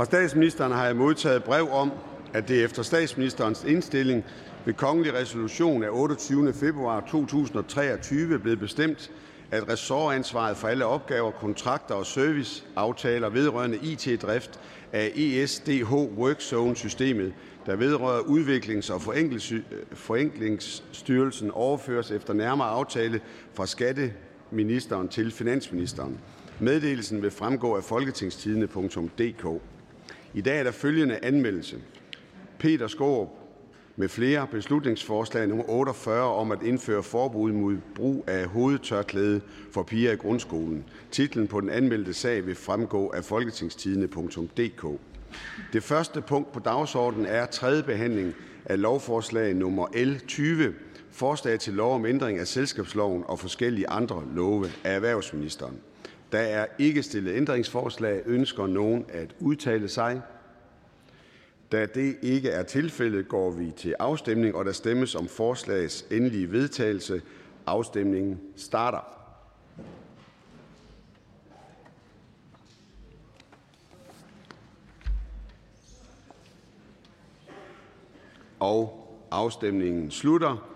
Fra statsministeren har jeg modtaget brev om, at det efter statsministerens indstilling ved kongelig resolution af 28. februar 2023 blev bestemt, at ressortansvaret for alle opgaver, kontrakter og serviceaftaler vedrørende IT-drift af ESDH WorkZone-systemet, der vedrører udviklings- og forenklingsstyrelsen, overføres efter nærmere aftale fra skatteministeren til finansministeren. Meddelelsen vil fremgå af folketingstidende.dk. I dag er der følgende anmeldelse. Peter Skorup med flere beslutningsforslag nr. 48 om at indføre forbud mod brug af hovedtørklæde for piger i grundskolen. Titlen på den anmeldte sag vil fremgå af folketingstidende.dk. Det første punkt på dagsordenen er tredje behandling af lovforslag nr. L20, forslag til lov om ændring af selskabsloven og forskellige andre love af erhvervsministeren. Der er ikke stillet ændringsforslag. Ønsker nogen at udtale sig? Da det ikke er tilfældet, går vi til afstemning, og der stemmes om forslagets endelige vedtagelse. Afstemningen starter. Og afstemningen slutter.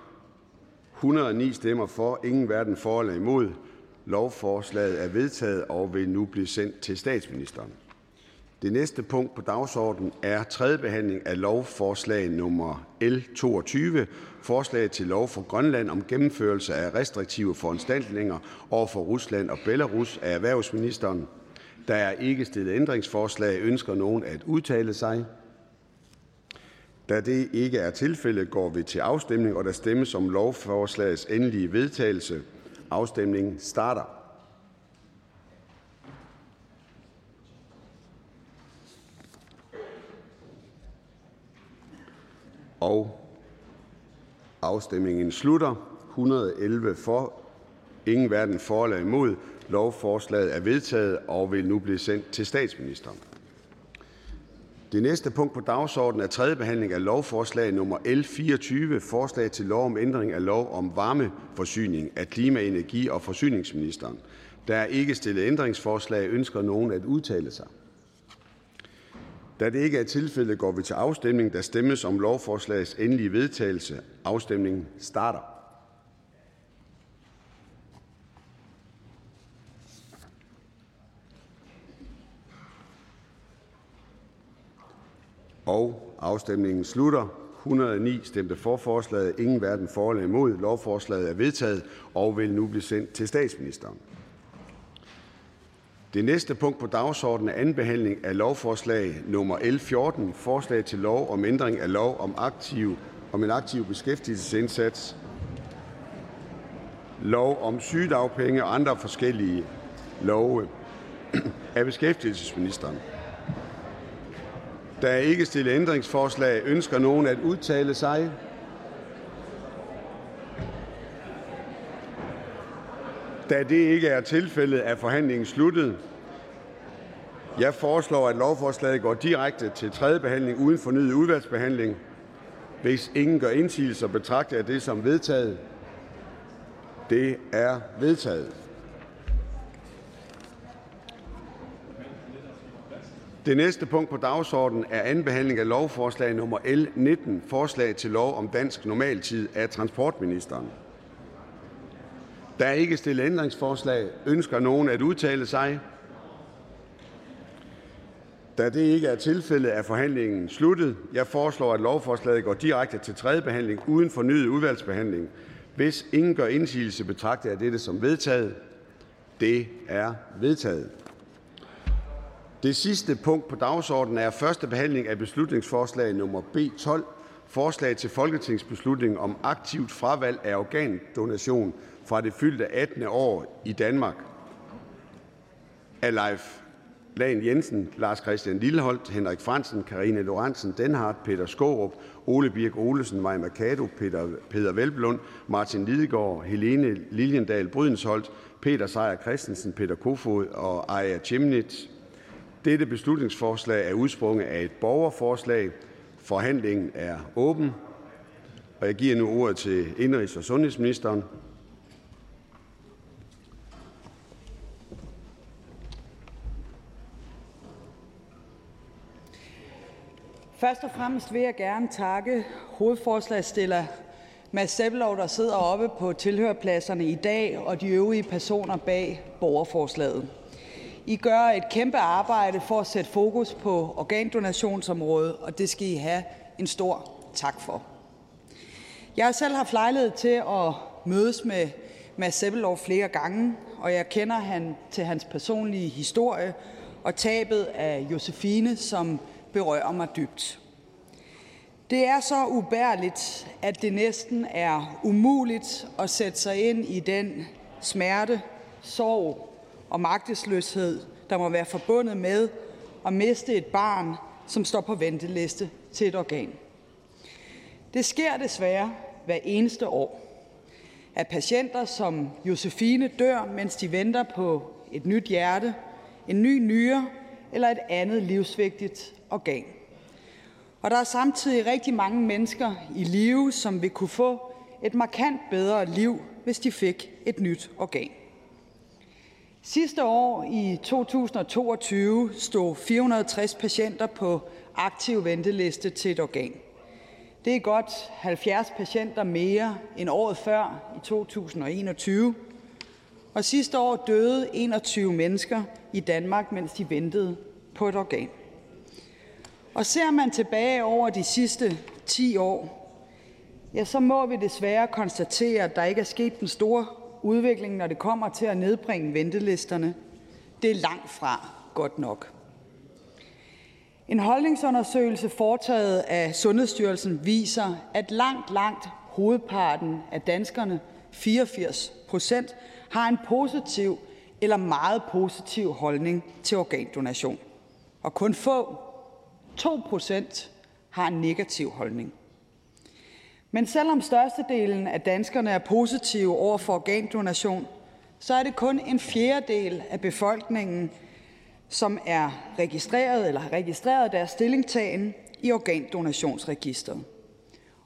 109 stemmer for, ingen hverken for eller imod. Lovforslaget er vedtaget og vil nu blive sendt til statsministeren. Det næste punkt på dagsordenen er tredje behandling af lovforslag nummer L22, forslag til lov for Grønland om gennemførelse af restriktive foranstaltninger over for Rusland og Belarus af erhvervsministeren. Der er ikke stillet ændringsforslag. Ønsker nogen at udtale sig? Da det ikke er tilfældet, går vi til afstemning, og der stemmes om lovforslagets endelige vedtagelse. Afstemningen starter. Og afstemningen slutter. 111 for. Ingen hverken for eller imod. Lovforslaget er vedtaget og vil nu blive sendt til statsministeren. Det næste punkt på dagsordenen er tredje behandling af lovforslag nummer L24, forslag til lov om ændring af lov om varmeforsyning af klima-, energi- og forsyningsministeren. Der er ikke stillet ændringsforslag. Ønsker nogen at udtale sig? Da det ikke er tilfældet, går vi til afstemning, der stemmes om lovforslagets endelige vedtagelse. Afstemningen starter. Og afstemningen slutter. 109 stemte for forslaget. Ingen hverken for eller imod. Lovforslaget er vedtaget og vil nu blive sendt til statsministeren. Det næste punkt på dagsordenen er anden behandling af lovforslag nummer L14, forslag til lov om ændring af lov om en aktiv beskæftigelsesindsats, lov om sygedagpenge og andre forskellige love af beskæftigelsesministeren. Der er ikke stillet ændringsforslag. Ønsker nogen at udtale sig? Da det ikke er tilfældet, er forhandlingen sluttet. Jeg foreslår, at lovforslaget går direkte til tredje behandling uden fornyet udvalgsbehandling. Hvis ingen gør indsigelser, betragter jeg det som vedtaget. Det er vedtaget. Det næste punkt på dagsordenen er anden behandling af lovforslag nummer L19, forslag til lov om dansk normaltid af transportministeren. Der er ikke stillet ændringsforslag. Ønsker nogen at udtale sig? Da det ikke er tilfældet, er forhandlingen sluttet. Jeg foreslår, at lovforslaget går direkte til tredje behandling uden fornyet udvalgsbehandling. Hvis ingen gør indsigelse, betragter jeg dette som vedtaget. Det er vedtaget. Det sidste punkt på dagsordenen er første behandling af beslutningsforslag nummer B12, forslag til folketingsbeslutning om aktivt fravalg af organdonation fra det fyldte 18. år i Danmark. Aleif Lagen Jensen, Lars Christian Lilleholdt, Henrik Fransen, Karine Lorentzen Denhardt, Peter Skorup, Ole Birk Olesen, Mai Mercado Peter, Peder Velblom, Martin Lidegaard, Helene Liljendal Brydensholt, Peter Sejer Christensen, Peter Kofod og Aya Chemnitz. Dette beslutningsforslag er udsprunget af et borgerforslag. Forhandlingen er åben, og jeg giver nu ordet til indenrigs- og sundhedsministeren. Først og fremmest vil jeg gerne takke hovedforslagsstiller Mads Sebelow, der sidder oppe på tilhørerpladserne i dag, og de øvrige personer bag borgerforslaget. I gør et kæmpe arbejde for at sætte fokus på organdonationsområdet, og det skal I have en stor tak for. Jeg har selv haft lejlighed til at mødes med Mads Sebelow flere gange, og jeg kender til hans personlige historie og tabet af Josefine, som berører mig dybt. Det er så ubærligt, at det næsten er umuligt at sætte sig ind i den smerte, sorg og magtesløshed, der må være forbundet med at miste et barn, som står på venteliste til et organ. Det sker desværre hver eneste år, at patienter som Josefine dør, mens de venter på et nyt hjerte, en ny nyre eller et andet livsvigtigt organ. Og der er samtidig rigtig mange mennesker i live, som vil kunne få et markant bedre liv, hvis de fik et nyt organ. Sidste år i 2022 stod 460 patienter på aktiv venteliste til et organ. Det er godt 70 patienter mere end året før i 2021. Og sidste år døde 21 mennesker i Danmark, mens de ventede på et organ. Og ser man tilbage over de sidste 10 år, ja, så må vi desværre konstatere, at der ikke er sket den store udvikling, når det kommer til at nedbringe ventelisterne. Det er langt fra godt nok. En holdningsundersøgelse foretaget af Sundhedsstyrelsen viser, at langt hovedparten af danskerne, 84%, har en positiv eller meget positiv holdning til organdonation. Og kun få, 2%, har en negativ holdning. Men selvom størstedelen af danskerne er positive over for organdonation, så er det kun en fjerdedel af befolkningen, som er registreret eller har registreret deres stillingtagen i organdonationsregisteret.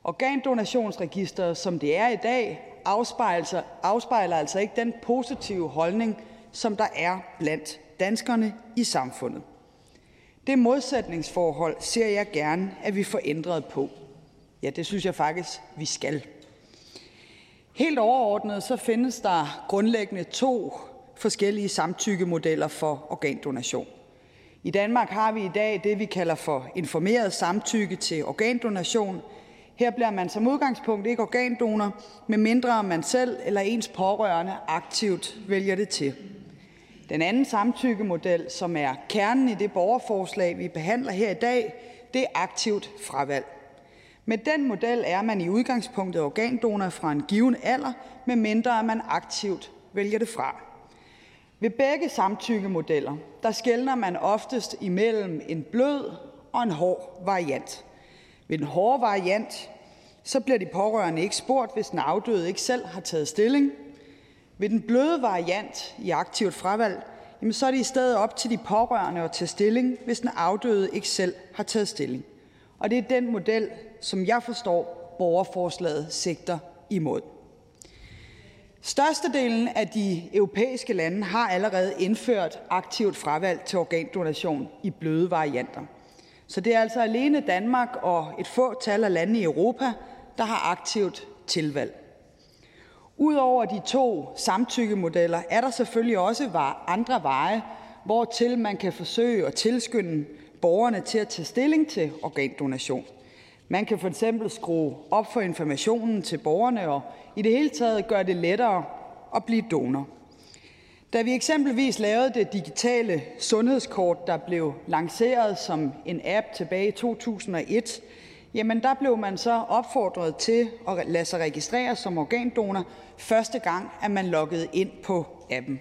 Organdonationsregisteret, som det er i dag, afspejler altså ikke den positive holdning, som der er blandt danskerne i samfundet. Det modsætningsforhold ser jeg gerne, at vi får ændret på. Ja, det synes jeg faktisk, vi skal. Helt overordnet så findes der grundlæggende to forskellige samtykkemodeller for organdonation. I Danmark har vi i dag det, vi kalder for informeret samtykke til organdonation. Her bliver man som udgangspunkt ikke organdonor, medmindre man selv eller ens pårørende aktivt vælger det til. Den anden samtykkemodel, som er kernen i det borgerforslag, vi behandler her i dag, det er aktivt fravalg. Med den model er man i udgangspunktet organdonor fra en given alder, medmindre man aktivt vælger det fra. Ved begge samtykkemodeller, der skelner man oftest imellem en blød og en hård variant. Ved den hårde variant, så bliver de pårørende ikke spurgt, hvis den afdøde ikke selv har taget stilling. Ved den bløde variant i aktivt fravalg, jamen så er det i stedet op til de pårørende at tage stilling, hvis den afdøde ikke selv har taget stilling. Og det er den model, som jeg forstår, borgerforslaget sigter imod. Størstedelen af de europæiske lande har allerede indført aktivt fravalg til organdonation i bløde varianter. Så det er altså alene Danmark og et fåtal af lande i Europa, der har aktivt tilvalg. Udover de to samtykkemodeller er der selvfølgelig også andre veje, hvortil man kan forsøge at tilskynde borgerne til at tage stilling til organdonation. Man kan for eksempel skrue op for informationen til borgerne og i det hele taget gøre det lettere at blive donor. Da vi eksempelvis lavede det digitale sundhedskort, der blev lanceret som en app tilbage i 2001, jamen der blev man så opfordret til at lade sig registrere som organdonor første gang, at man loggede ind på appen.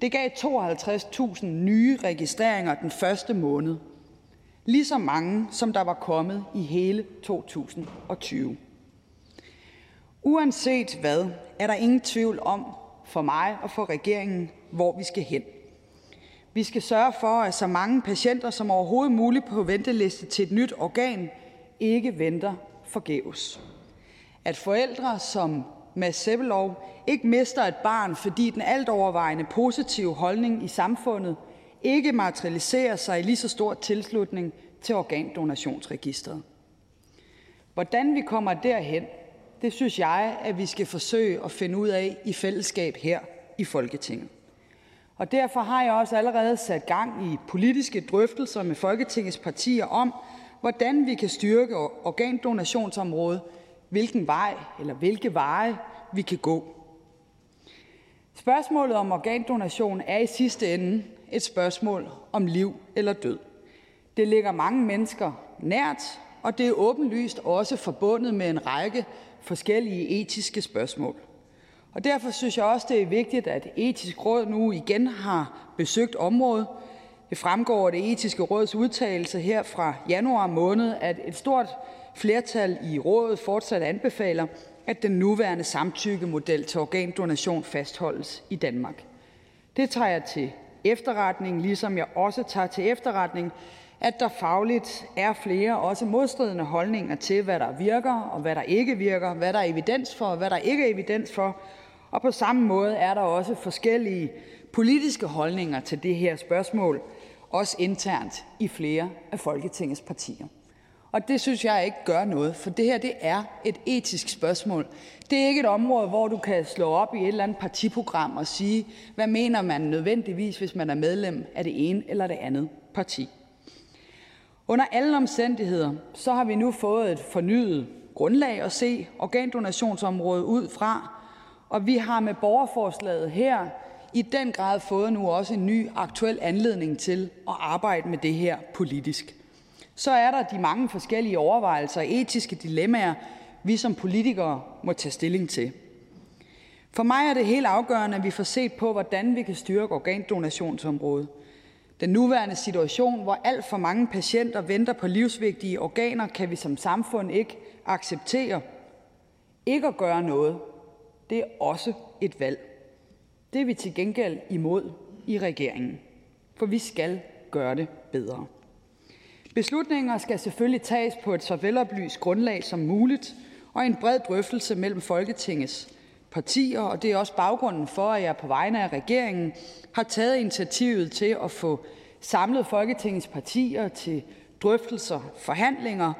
Det gav 52.000 nye registreringer den første måned. Lige så mange, som der var kommet i hele 2020. Uanset hvad, er der ingen tvivl om for mig og for regeringen, hvor vi skal hen. Vi skal sørge for, at så mange patienter som overhovedet muligt på venteliste til et nyt organ ikke venter forgæves. At forældre som Mads Sebelow ikke mister et barn, fordi den altovervejende positive holdning i samfundet ikke materialiserer sig i lige så stor tilslutning til organdonationsregisteret. Hvordan vi kommer derhen, det synes jeg, at vi skal forsøge at finde ud af i fællesskab her i Folketinget. Og derfor har jeg også allerede sat gang i politiske drøftelser med Folketingets partier om, hvordan vi kan styrke organdonationsområdet, hvilken vej eller hvilke veje vi kan gå. Spørgsmålet om organdonation er i sidste ende et spørgsmål om liv eller død. Det ligger mange mennesker nært, og det er åbenlyst også forbundet med en række forskellige etiske spørgsmål. Og derfor synes jeg også, det er vigtigt, at Etisk Råd nu igen har besøgt området. Det fremgår af det Etiske Råds udtalelse her fra januar måned, at et stort flertal i rådet fortsat anbefaler, at den nuværende samtykkemodel til organdonation fastholdes i Danmark. Det tager jeg til efterretning, ligesom jeg også tager til efterretning, at der fagligt er flere også modstridende holdninger til, hvad der virker og hvad der ikke virker, hvad der er evidens for og hvad der ikke er evidens for. Og på samme måde er der også forskellige politiske holdninger til det her spørgsmål, også internt i flere af Folketingets partier. Og det synes jeg ikke gør noget, for det her det er et etisk spørgsmål. Det er ikke et område, hvor du kan slå op i et eller andet partiprogram og sige, hvad mener man nødvendigvis, hvis man er medlem af det ene eller det andet parti. Under alle omstændigheder, så har vi nu fået et fornyet grundlag at se organdonationsområdet ud fra, og vi har med borgerforslaget her i den grad fået nu også en ny aktuel anledning til at arbejde med det her politisk. Så er der de mange forskellige overvejelser og etiske dilemmaer, vi som politikere må tage stilling til. For mig er det helt afgørende, at vi får set på, hvordan vi kan styrke organdonationsområdet. Den nuværende situation, hvor alt for mange patienter venter på livsvigtige organer, kan vi som samfund ikke acceptere. Ikke at gøre noget, det er også et valg. Det er vi til gengæld imod i regeringen, for vi skal gøre det bedre. Beslutninger skal selvfølgelig tages på et så veloplyst grundlag som muligt, og en bred drøftelse mellem Folketingets partier, og det er også baggrunden for, at jeg på vegne af regeringen har taget initiativet til at få samlet Folketingets partier til drøftelser og forhandlinger.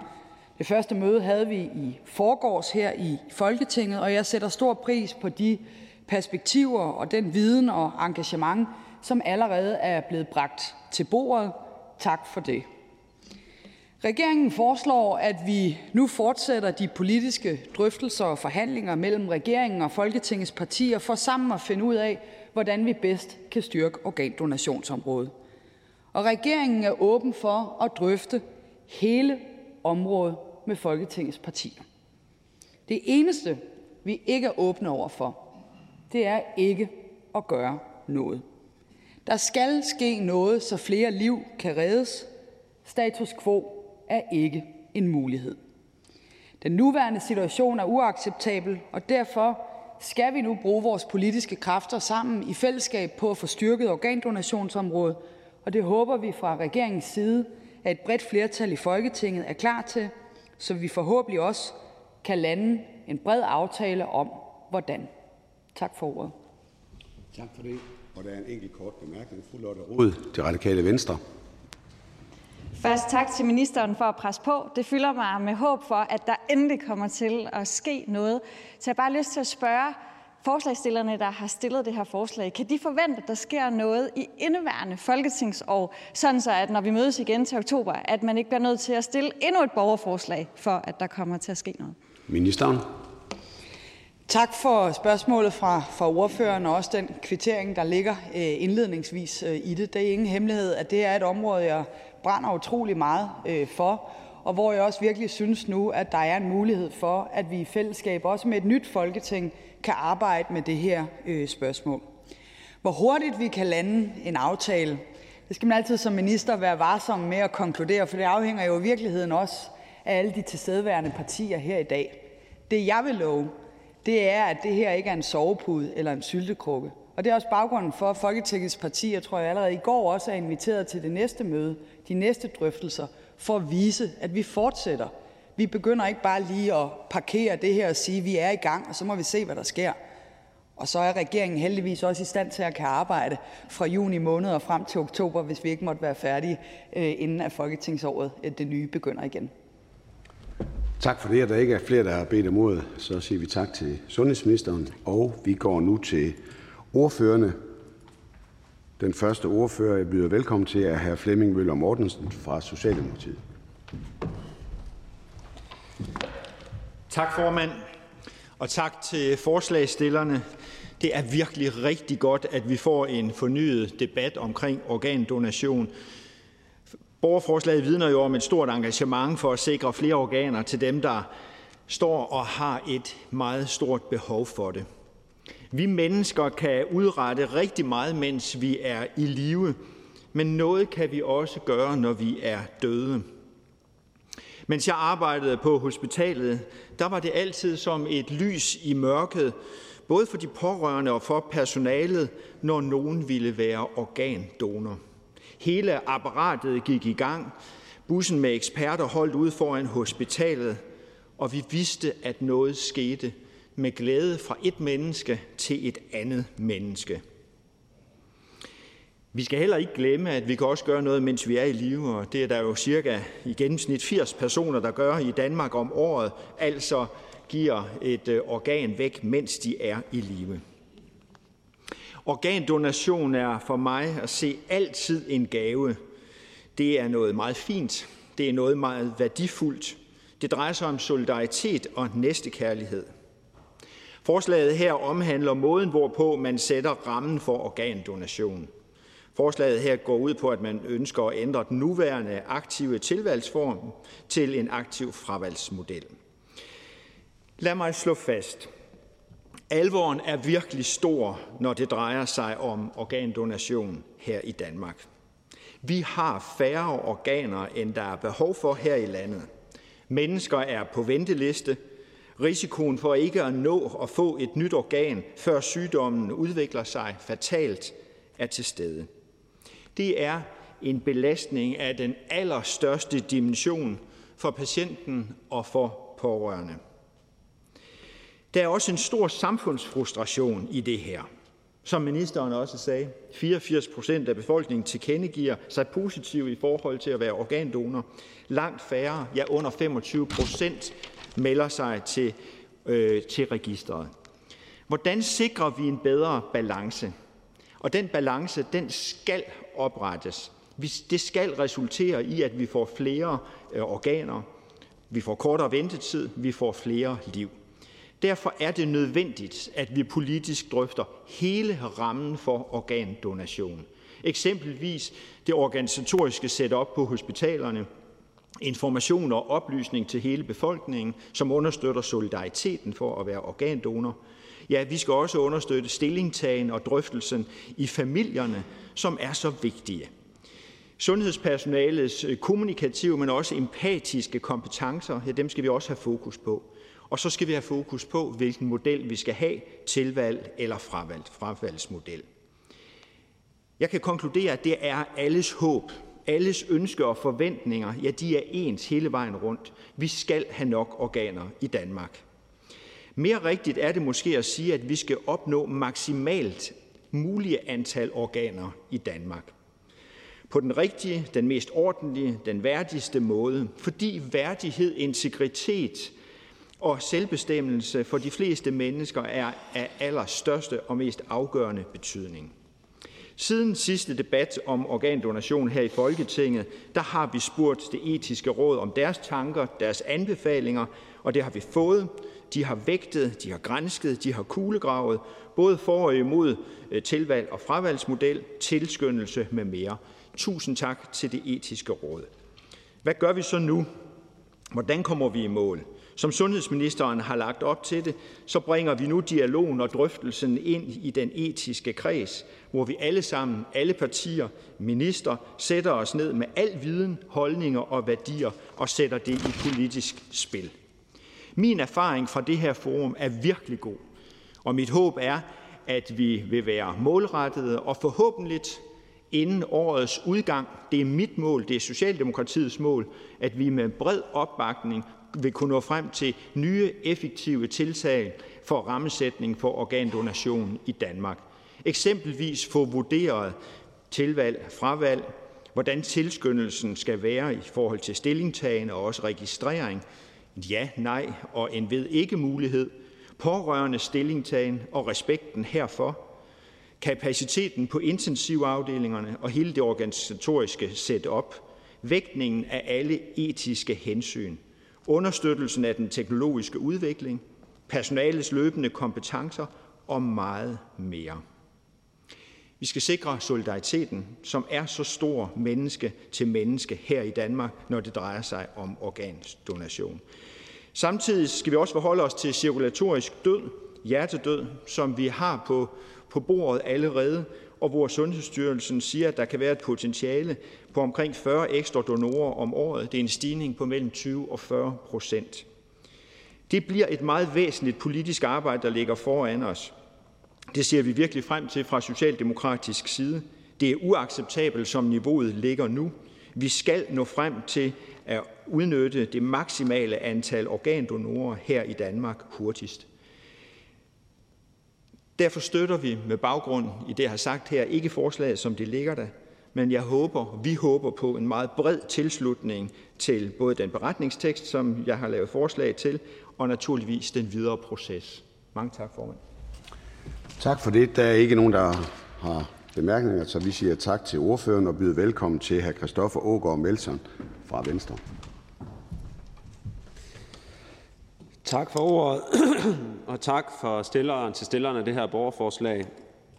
Det første møde havde vi i forgårs her i Folketinget, og jeg sætter stor pris på de perspektiver og den viden og engagement, som allerede er blevet bragt til bordet. Tak for det. Regeringen foreslår, at vi nu fortsætter de politiske drøftelser og forhandlinger mellem regeringen og Folketingets partier for sammen at finde ud af, hvordan vi bedst kan styrke organdonationsområdet. Og regeringen er åben for at drøfte hele området med Folketingets partier. Det eneste, vi ikke er åbne over for, det er ikke at gøre noget. Der skal ske noget, så flere liv kan reddes. Status quo er ikke en mulighed. Den nuværende situation er uacceptabel, og derfor skal vi nu bruge vores politiske kræfter sammen i fællesskab på at få styrket organdonationsområdet, og det håber vi fra regeringens side, at et bredt flertal i Folketinget er klar til, så vi forhåbentlig også kan lande en bred aftale om, hvordan. Tak for ordet. Tak for det. Og der er en enkelt kort bemærkning. Fru Lotte Rod, Det Radikale Venstre. Først tak til ministeren for at presse på. Det fylder mig med håb for, at der endelig kommer til at ske noget. Så jeg har bare lyst til at spørge forslagsstillerne, der har stillet det her forslag. Kan de forvente, at der sker noget i indeværende folketingsår, sådan så at når vi mødes igen til oktober, at man ikke bliver nødt til at stille endnu et borgerforslag for, at der kommer til at ske noget? Ministeren. Tak for spørgsmålet fra ordføreren og også den kvittering, der ligger indledningsvis i det. Det er ingen hemmelighed, at det er et område, jeg brænder utrolig meget for, og hvor jeg også virkelig synes nu, at der er en mulighed for, at vi i fællesskab, også med et nyt Folketing, kan arbejde med det her spørgsmål. Hvor hurtigt vi kan lande en aftale, det skal man altid som minister være varsom med at konkludere, for det afhænger jo i virkeligheden også af alle de tilstedeværende partier her i dag. Det jeg vil love, det er, at det her ikke er en sovepude eller en syltekrukke. Og det er også baggrunden for, at Folketingets partier, tror jeg allerede i går, også er inviteret til det næste møde, de næste drøftelser, for at vise, at vi fortsætter. Vi begynder ikke bare lige at parkere det her og sige, at vi er i gang, og så må vi se, hvad der sker. Og så er regeringen heldigvis også i stand til at kan arbejde fra juni måned og frem til oktober, hvis vi ikke måtte være færdige, inden at folketingsåret det nye begynder igen. Tak for det, at der ikke er flere, der har bedt om ordet. Så siger vi tak til sundhedsministeren, og vi går nu til ordførerne. Den første ordfører, jeg byder velkommen til, er hr. Flemming Willer Mortensen fra Socialdemokratiet. Tak, formand. Og tak til forslagsstillerne. Det er virkelig rigtig godt, at vi får en fornyet debat omkring organdonation. Borgerforslaget vidner jo om et stort engagement for at sikre flere organer til dem, der står og har et meget stort behov for det. Vi mennesker kan udrette rigtig meget, mens vi er i live, men noget kan vi også gøre, når vi er døde. Mens jeg arbejdede på hospitalet, der var det altid som et lys i mørket, både for de pårørende og for personalet, når nogen ville være organdonor. Hele apparatet gik i gang, bussen med eksperter holdt ude foran hospitalet, og vi vidste, at noget skete med glæde fra et menneske til et andet menneske. Vi skal heller ikke glemme, at vi kan også gøre noget, mens vi er i live, og det er der jo cirka i gennemsnit 80 personer, der gør i Danmark om året, altså giver et organ væk, mens de er i live. Organdonation er for mig at se altid en gave. Det er noget meget fint, det er noget meget værdifuldt. Det drejer sig om solidaritet og næstekærlighed. Forslaget her omhandler måden, hvorpå man sætter rammen for organdonation. Forslaget her går ud på, at man ønsker at ændre den nuværende aktive tilvalgsform til en aktiv fravalgsmodel. Lad mig slå fast. Alvoren er virkelig stor, når det drejer sig om organdonation her i Danmark. Vi har færre organer, end der er behov for her i landet. Mennesker er på venteliste. Risikoen for ikke at nå at få et nyt organ, før sygdommen udvikler sig fatalt, er til stede. Det er en belastning af den allerstørste dimension for patienten og for pårørende. Der er også en stor samfundsfrustration i det her. Som ministeren også sagde, 84% af befolkningen tilkendegiver sig positivt i forhold til at være organdonor. Langt færre, ja under 25%, melder sig til registeret. Hvordan sikrer vi en bedre balance? Og den balance, den skal oprettes. Det skal resultere i, at vi får flere organer, vi får kortere ventetid, vi får flere liv. Derfor er det nødvendigt, at vi politisk drøfter hele rammen for organdonation. Eksempelvis det organisatoriske setup på hospitalerne, information og oplysning til hele befolkningen, som understøtter solidariteten for at være organdonor. Ja, vi skal også understøtte stillingtagen og drøftelsen i familierne, som er så vigtige. Sundhedspersonalets kommunikative, men også empatiske kompetencer, ja, dem skal vi også have fokus på. Og så skal vi have fokus på, hvilken model vi skal have, tilvalg eller fravalgsmodel. Jeg kan konkludere, at det er alles håb, alles ønsker og forventninger, ja, de er ens hele vejen rundt. Vi skal have nok organer i Danmark. Mere rigtigt er det måske at sige, at vi skal opnå maksimalt mulige antal organer i Danmark. På den rigtige, den mest ordentlige, den værdigste måde, fordi værdighed, integritet og selvbestemmelse for de fleste mennesker er af allerstørste og mest afgørende betydning. Siden sidste debat om organdonation her i Folketinget, der har vi spurgt Det Etiske Råd om deres tanker, deres anbefalinger, og det har vi fået. De har vægtet, de har gransket, de har kuglegravet, både for og imod tilvalg og fravalgsmodel, tilskyndelse med mere. Tusind tak til Det Etiske Råd. Hvad gør vi så nu? Hvordan kommer vi i mål? Som sundhedsministeren har lagt op til det, så bringer vi nu dialogen og drøftelsen ind i den etiske kreds, hvor vi alle sammen, alle partier, minister, sætter os ned med al viden, holdninger og værdier og sætter det i politisk spil. Min erfaring fra det her forum er virkelig god, og mit håb er, at vi vil være målrettede og forhåbentlig inden årets udgang. Det er mit mål, det er Socialdemokratiets mål, at vi med bred opbakning vil kunne nå frem til nye, effektive tiltag for rammesætning for organdonation i Danmark. Eksempelvis få vurderet tilvalg, fravalg, hvordan tilskyndelsen skal være i forhold til stillingtagen og også registrering, ja, nej og en ved ikke mulighed, pårørende stillingtagen og respekten herfor, kapaciteten på intensivafdelingerne og hele det organisatoriske setup, vægtningen af alle etiske hensyn, understøttelsen af den teknologiske udvikling, personalets løbende kompetencer og meget mere. Vi skal sikre solidariteten, som er så stor menneske til menneske her i Danmark, når det drejer sig om organdonation. Samtidig skal vi også forholde os til cirkulatorisk død, hjertedød, som vi har på bordet allerede, og hvor Sundhedsstyrelsen siger, at der kan være et potentiale på omkring 40 ekstra donorer om året. Det er en stigning på mellem 20% og 40%. Det bliver et meget væsentligt politisk arbejde, der ligger foran os. Det ser vi virkelig frem til fra socialdemokratisk side. Det er uacceptabelt, som niveauet ligger nu. Vi skal nå frem til at udnytte det maksimale antal organdonorer her i Danmark hurtigst. Derfor støtter vi med baggrund i det, jeg har sagt her, ikke forslaget, som det ligger der, men vi håber på en meget bred tilslutning til både den beretningstekst, som jeg har lavet forslag til, og naturligvis den videre proces. Mange tak, formand. Tak for det. Der er ikke nogen, der har bemærkninger, så vi siger tak til ordføreren og byder velkommen til hr. Kristoffer Åge Meldal fra Venstre. Tak for ordet, og tak for stillerne af det her borgerforslag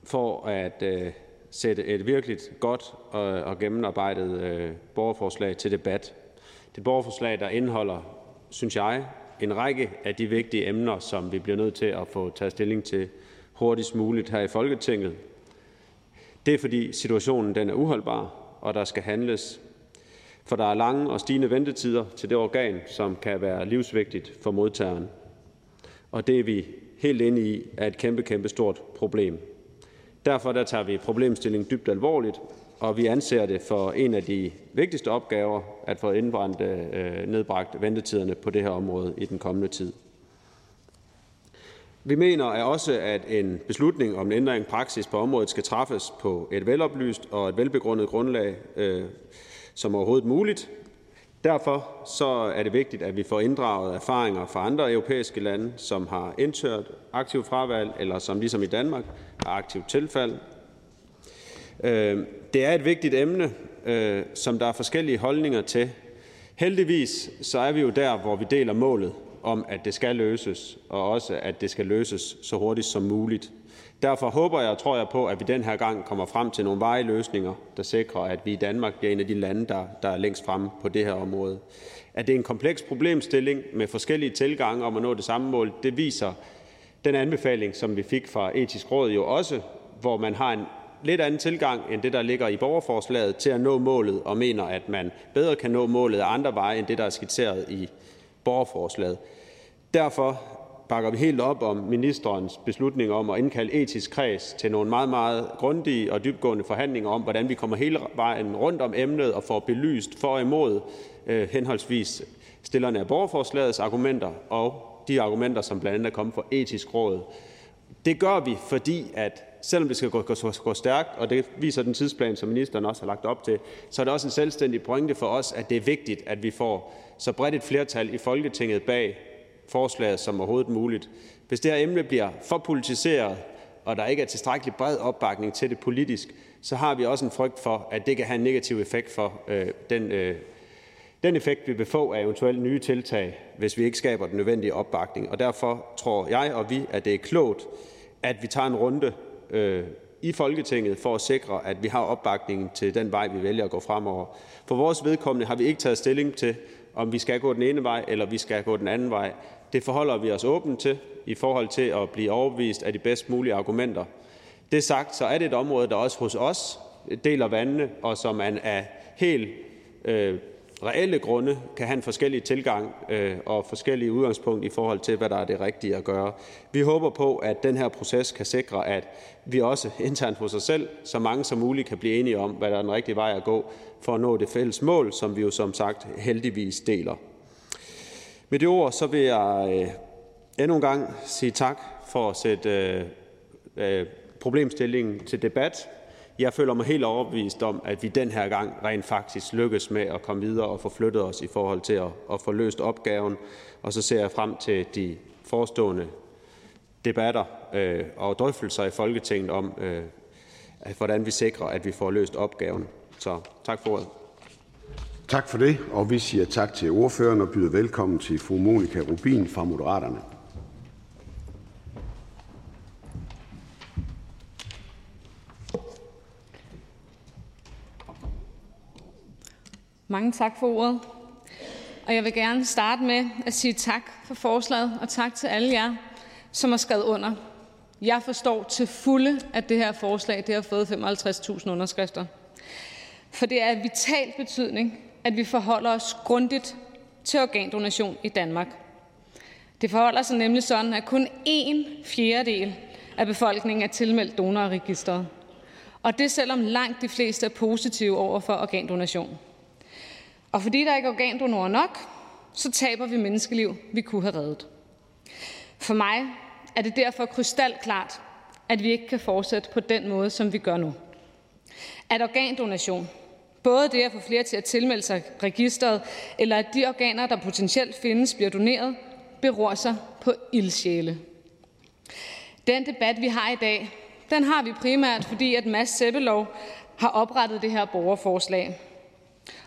for at sætte et virkelig godt og gennemarbejdet borgerforslag til debat. Det borgerforslag, der indeholder, synes jeg, en række af de vigtige emner, som vi bliver nødt til at få taget stilling til hurtigst muligt her i Folketinget. Det er fordi situationen den er uholdbar, og der skal handles, for der er lange og stigende ventetider til det organ, som kan være livsvigtigt for modtageren. Og det er vi helt inde i, er et kæmpe stort problem. Derfor der tager vi problemstillingen dybt alvorligt, og vi anser det for en af de vigtigste opgaver at få nedbragt ventetiderne på det her område i den kommende tid. Vi mener også, at en beslutning om en ændring af praksis på området skal træffes på et veloplyst og et velbegrundet grundlag som overhovedet muligt. Derfor så er det vigtigt, at vi får inddraget erfaringer fra andre europæiske lande, som har indført aktiv fravalg, eller som ligesom i Danmark har aktivt tilfald. Det er et vigtigt emne, som der er forskellige holdninger til. Heldigvis så er vi jo der, hvor vi deler målet om, at det skal løses, og også at det skal løses så hurtigt som muligt. Derfor håber jeg og tror jeg på, at vi den her gang kommer frem til nogle varige løsninger, der sikrer, at vi i Danmark bliver en af de lande, der er længst fremme på det her område. At det er en kompleks problemstilling med forskellige tilgange om at nå det samme mål, det viser den anbefaling, som vi fik fra Etisk Råd jo også, hvor man har en lidt anden tilgang end det, der ligger i borgerforslaget til at nå målet, og mener, at man bedre kan nå målet af andre veje end det, der er skitseret i borgerforslaget. Derfor bakker vi helt op om ministerens beslutning om at indkalde etisk kreds til nogle meget, meget grundige og dybgående forhandlinger om, hvordan vi kommer hele vejen rundt om emnet og får belyst for og imod henholdsvis stillerne af borgerforslagets argumenter og de argumenter, som blandt andet er kommet fra Etisk Råd. Det gør vi, fordi at selvom det skal gå stærkt, og det viser den tidsplan, som ministeren også har lagt op til, så er det også en selvstændig pointe for os, at det er vigtigt, at vi får så bredt et flertal i Folketinget bag forslaget som overhovedet muligt. Hvis det her emne bliver for politiseret, og der ikke er tilstrækkelig bred opbakning til det politisk, så har vi også en frygt for, at det kan have en negativ effekt for den effekt, vi vil få af eventuelle nye tiltag, hvis vi ikke skaber den nødvendige opbakning. Og derfor tror jeg og vi, at det er klogt, at vi tager en runde i Folketinget for at sikre, at vi har opbakningen til den vej, vi vælger at gå fremover. For vores vedkommende har vi ikke taget stilling til, om vi skal gå den ene vej, eller vi skal gå den anden vej. Det forholder vi os åbent til, i forhold til at blive overbevist af de bedst mulige argumenter. Det sagt, så er det et område, der også hos os deler vandene, og som man er helt reelle grunde kan have en forskellig tilgang og forskellige udgangspunkt i forhold til, hvad der er det rigtige at gøre. Vi håber på, at den her proces kan sikre, at vi også internt hos os selv, så mange som muligt kan blive enige om, hvad der er den rigtige vej at gå for at nå det fælles mål, som vi jo som sagt heldigvis deler. Med de ord, så vil jeg endnu en gang sige tak for at sætte problemstillingen til debat. Jeg føler mig helt overbevist om, at vi den her gang rent faktisk lykkes med at komme videre og få flyttet os i forhold til at få løst opgaven. Og så ser jeg frem til de forestående debatter og drøftelser i Folketinget om, hvordan vi sikrer, at vi får løst opgaven. Så tak for ordet. Tak for det, og vi siger tak til ordføreren og byder velkommen til fru Monika Rubin fra Moderaterne. Mange tak for ordet. Og jeg vil gerne starte med at sige tak for forslaget, og tak til alle jer, som har skrevet under. Jeg forstår til fulde, at det her forslag det har fået 55.000 underskrifter. For det er af vital betydning, at vi forholder os grundigt til organdonation i Danmark. Det forholder sig nemlig sådan, at kun 1/4 af befolkningen er tilmeldt donorregisteret. Og det selvom langt de fleste er positive over for organdonation. Og fordi der ikke er organdonorer nok, så taber vi menneskeliv, vi kunne have reddet. For mig er det derfor krystalklart, at vi ikke kan fortsætte på den måde, som vi gør nu. At organdonation, både det at få flere til at tilmelde sig registeret, eller at de organer, der potentielt findes, bliver doneret, beror sig på ildsjæle. Den debat, vi har i dag, den har vi primært, fordi at Mads Sebelow har oprettet det her borgerforslag.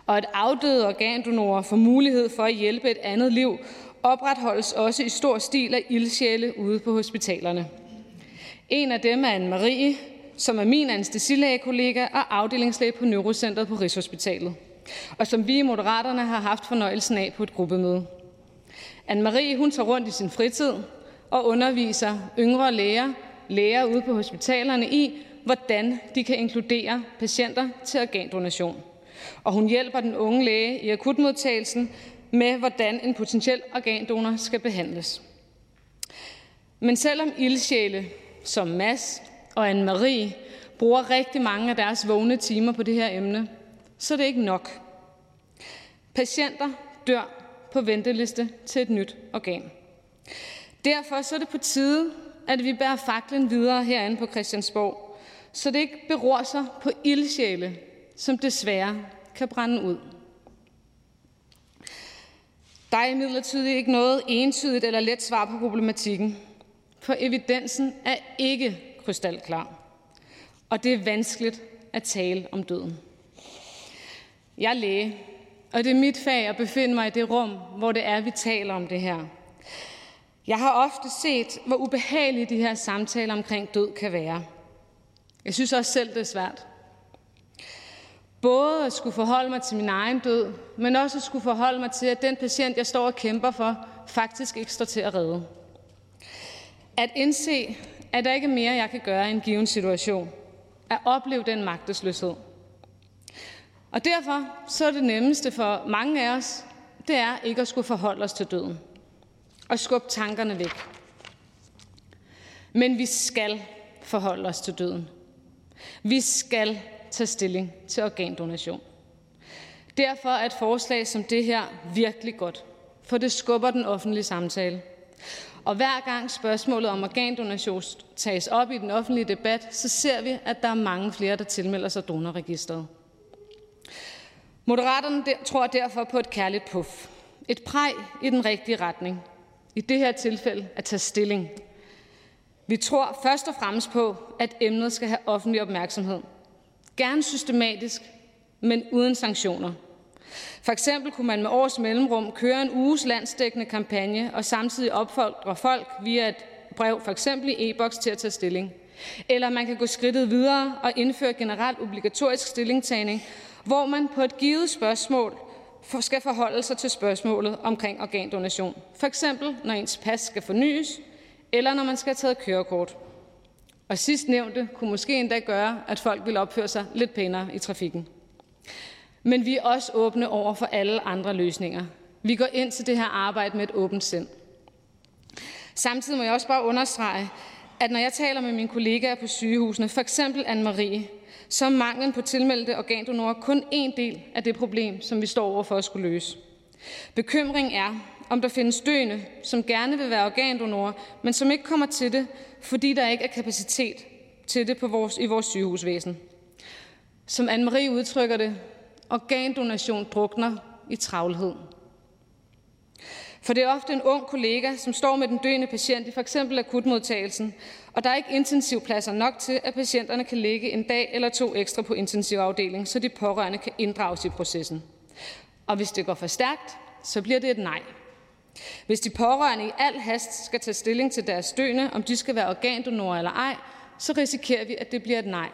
Og at afdøde organdonorer får mulighed for at hjælpe et andet liv, opretholdes også i stor stil af ildsjæle ude på hospitalerne. En af dem er Anne-Marie, som er min anestesilægekollega og afdelingslæge på Neurocentret på Rigshospitalet, og som vi i Moderaterne har haft fornøjelsen af på et gruppemøde. Anne-Marie hun tager rundt i sin fritid og underviser yngre læger ude på hospitalerne i, hvordan de kan inkludere patienter til organdonation. Og hun hjælper den unge læge i akutmodtagelsen med, hvordan en potentiel organdonor skal behandles. Men selvom ildsjæle som Mads og Anne-Marie bruger rigtig mange af deres vågne timer på det her emne, så er det ikke nok. Patienter dør på venteliste til et nyt organ. Derfor så er det på tide, at vi bærer faklen videre herinde på Christiansborg, så det ikke beror sig på ildsjæle, som desværre kan brænde ud. Der er imidlertid ikke noget entydigt eller let svar på problematikken, for evidensen er ikke krystalklar, og det er vanskeligt at tale om døden. Jeg er læge, og det er mit fag at befinde mig i det rum, hvor det er, vi taler om det her. Jeg har ofte set, hvor ubehagelige de her samtaler omkring død kan være. Jeg synes også selv, det er svært. Både at skulle forholde mig til min egen død, men også at skulle forholde mig til, at den patient, jeg står og kæmper for, faktisk ikke står til at redde. At indse, at der ikke er mere, jeg kan gøre i en given situation. At opleve den magtesløshed. Og derfor så er det nemmeste for mange af os, det er ikke at skulle forholde os til døden. Og skubbe tankerne væk. Men vi skal forholde os til døden. Vi skal tage stilling til organdonation. Derfor er et forslag som det her virkelig godt, for det skubber den offentlige samtale. Og hver gang spørgsmålet om organdonation tages op i den offentlige debat, så ser vi, at der er mange flere, der tilmelder sig donorregisteret. Moderaterne tror derfor på et kærligt puff. Et præg i den rigtige retning. I det her tilfælde at tage stilling. Vi tror først og fremmest på, at emnet skal have offentlig opmærksomhed. Gerne systematisk, men uden sanktioner. For eksempel kunne man med års mellemrum køre en uges landsdækkende kampagne og samtidig opfordre folk via et brev, for eksempel i e-boks, til at tage stilling. Eller man kan gå skridtet videre og indføre generelt obligatorisk stillingtagning, hvor man på et givet spørgsmål skal forholde sig til spørgsmålet omkring organdonation. For eksempel når ens pas skal fornyes, eller når man skal have taget kørekort. Og sidstnævnte kunne måske endda gøre, at folk ville opføre sig lidt pænere i trafikken. Men vi er også åbne over for alle andre løsninger. Vi går ind til det her arbejde med et åbent sind. Samtidig må jeg også bare understrege, at når jeg taler med mine kollegaer på sygehusene, f.eks. Anne-Marie, så er manglen på tilmeldte organdonorer kun en del af det problem, som vi står over for at skulle løse. Bekymringen er, om der findes døende, som gerne vil være organdonorer, men som ikke kommer til det, fordi der ikke er kapacitet til det på i vores sygehusvæsen. Som Anne-Marie udtrykker det, organdonation drukner i travlhed. For det er ofte en ung kollega, som står med den døende patient i f.eks. akutmodtagelsen, og der er ikke intensivpladser nok til, at patienterne kan ligge en dag eller to ekstra på intensivafdelingen, så de pårørende kan inddrages i processen. Og hvis det går for stærkt, så bliver det et nej. Hvis de pårørende i al hast skal tage stilling til deres døende, om de skal være organdonorer eller ej, så risikerer vi, at det bliver et nej.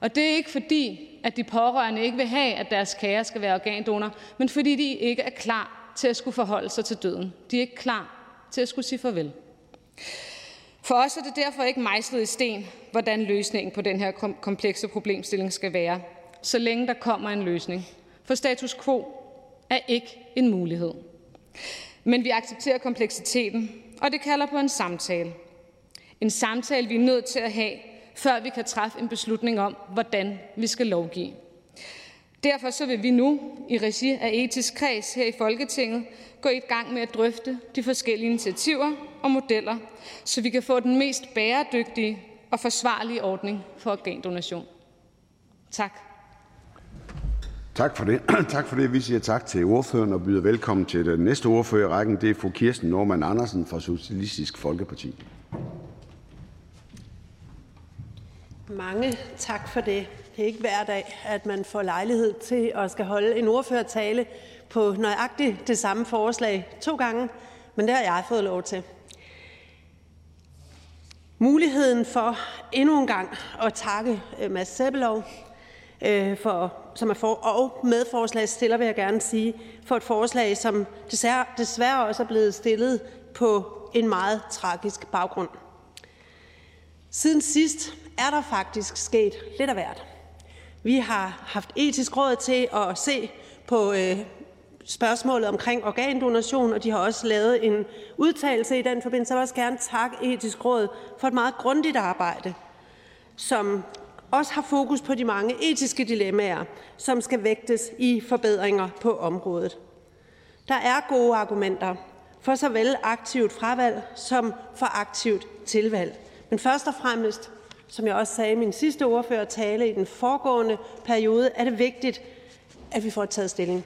Og det er ikke fordi, at de pårørende ikke vil have, at deres kære skal være organdonor, men fordi de ikke er klar til at skulle forholde sig til døden. De er ikke klar til at skulle sige farvel. For os er det derfor ikke mejslet i sten, hvordan løsningen på den her komplekse problemstilling skal være, så længe der kommer en løsning. For status quo er ikke en mulighed. Men vi accepterer kompleksiteten, og det kalder på en samtale. En samtale, vi er nødt til at have, før vi kan træffe en beslutning om, hvordan vi skal lovgive. Derfor så vil vi nu, i regi af Etisk Kreds her i Folketinget, gå i gang med at drøfte de forskellige initiativer og modeller, så vi kan få den mest bæredygtige og forsvarlige ordning for organdonation. Tak. Tak for det. Tak for det. Vi siger tak til ordføreren og byder velkommen til den næste ordfører i rækken. Det er fru Kirsten Norman Andersen fra Socialistisk Folkeparti. Mange tak for det. Det er ikke hver dag, at man får lejlighed til at skal holde en ordførertale på nøjagtigt det samme forslag 2 gange, men det har jeg fået lov til. Muligheden for endnu en gang at takke Mads Sebelow, og medforslagsstiller vil jeg gerne sige, for et forslag, som desværre også er blevet stillet på en meget tragisk baggrund. Siden sidst er der faktisk sket lidt af hvert. Vi har haft Etisk Råd til at se på spørgsmålet omkring organdonation, og de har også lavet en udtalelse i den forbindelse. Jeg vil også gerne takke Etisk Råd for et meget grundigt arbejde, som også har fokus på de mange etiske dilemmaer, som skal vægtes i forbedringer på området. Der er gode argumenter for såvel aktivt fravalg som for aktivt tilvalg. Men først og fremmest, som jeg også sagde i min sidste ordførertale i den foregående periode, er det vigtigt, at vi får taget stilling.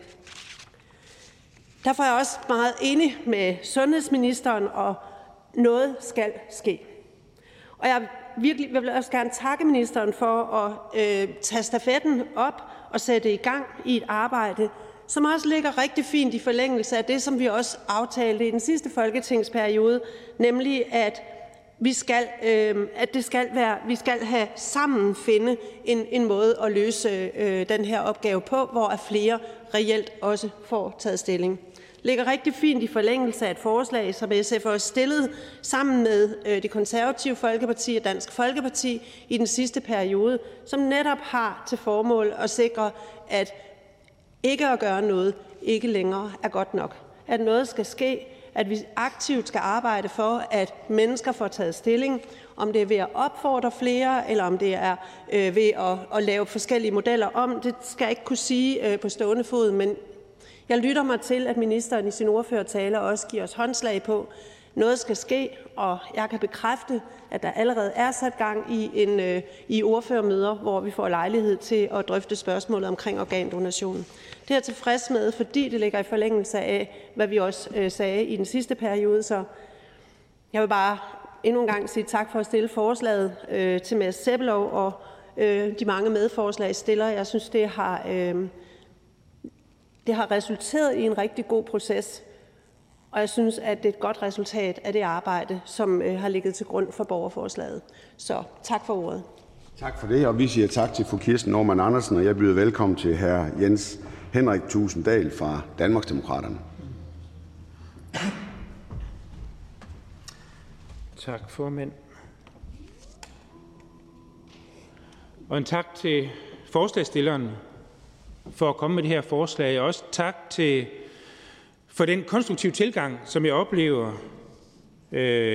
Derfor er jeg også meget enig med sundhedsministeren, og noget skal ske. Og jeg vil også gerne takke ministeren for at tage stafetten op og sætte i gang i et arbejde, som også ligger rigtig fint i forlængelse af det, som vi også aftalte i den sidste folketingsperiode, nemlig at vi skal sammen finde en måde at løse den her opgave på, hvor at flere reelt også får taget stilling. Ligger rigtig fint i forlængelse af et forslag, som SF også stillede sammen med Det Konservative Folkeparti og Dansk Folkeparti i den sidste periode, som netop har til formål at sikre, at ikke at gøre noget ikke længere er godt nok. At noget skal ske, at vi aktivt skal arbejde for, at mennesker får taget stilling, om det er ved at opfordre flere, eller om det er ved at lave forskellige modeller om. Det skal jeg ikke kunne sige på stående fod, men jeg lytter mig til, at ministeren i sin ordførertale også giver os håndslag på, noget skal ske, og jeg kan bekræfte, at der allerede er sat gang i ordførermøder, hvor vi får lejlighed til at drøfte spørgsmålet omkring organdonation. Det er jeg tilfreds med, fordi det ligger i forlængelse af, hvad vi også sagde i den sidste periode. Så jeg vil bare endnu en gang sige tak for at stille forslaget til Mads Sebelow og de mange medforslagsstillere. Jeg synes, det har resulteret i en rigtig god proces. Og jeg synes, at det er et godt resultat af det arbejde, som har ligget til grund for borgerforslaget. Så tak for ordet. Tak for det, og vi siger tak til fru Kirsten Norman Andersen, og jeg byder velkommen til hr. Jens Henrik Tusinddal fra Danmarksdemokraterne. Tak, formand. Og en tak til forslagsstilleren for at komme med det her forslag, og også tak for den konstruktive tilgang, som jeg oplever,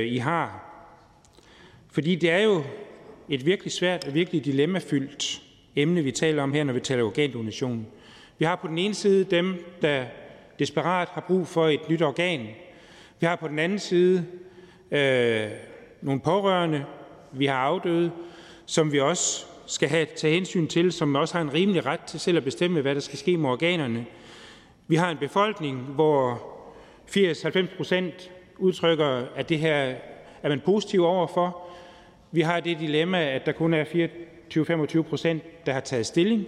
I har. Fordi det er jo et virkelig svært og virkelig dilemmafyldt emne, vi taler om her, når vi taler organdonation. Vi har på den ene side dem, der desperat har brug for et nyt organ. Vi har på den anden side nogle pårørende, vi har afdøde, som vi også skal tage hensyn til, som også har en rimelig ret til selv at bestemme, hvad der skal ske med organerne. Vi har en befolkning, hvor 80-90% udtrykker, at det her er man positiv overfor. Vi har det dilemma, at der kun er 24-25%, der har taget stilling.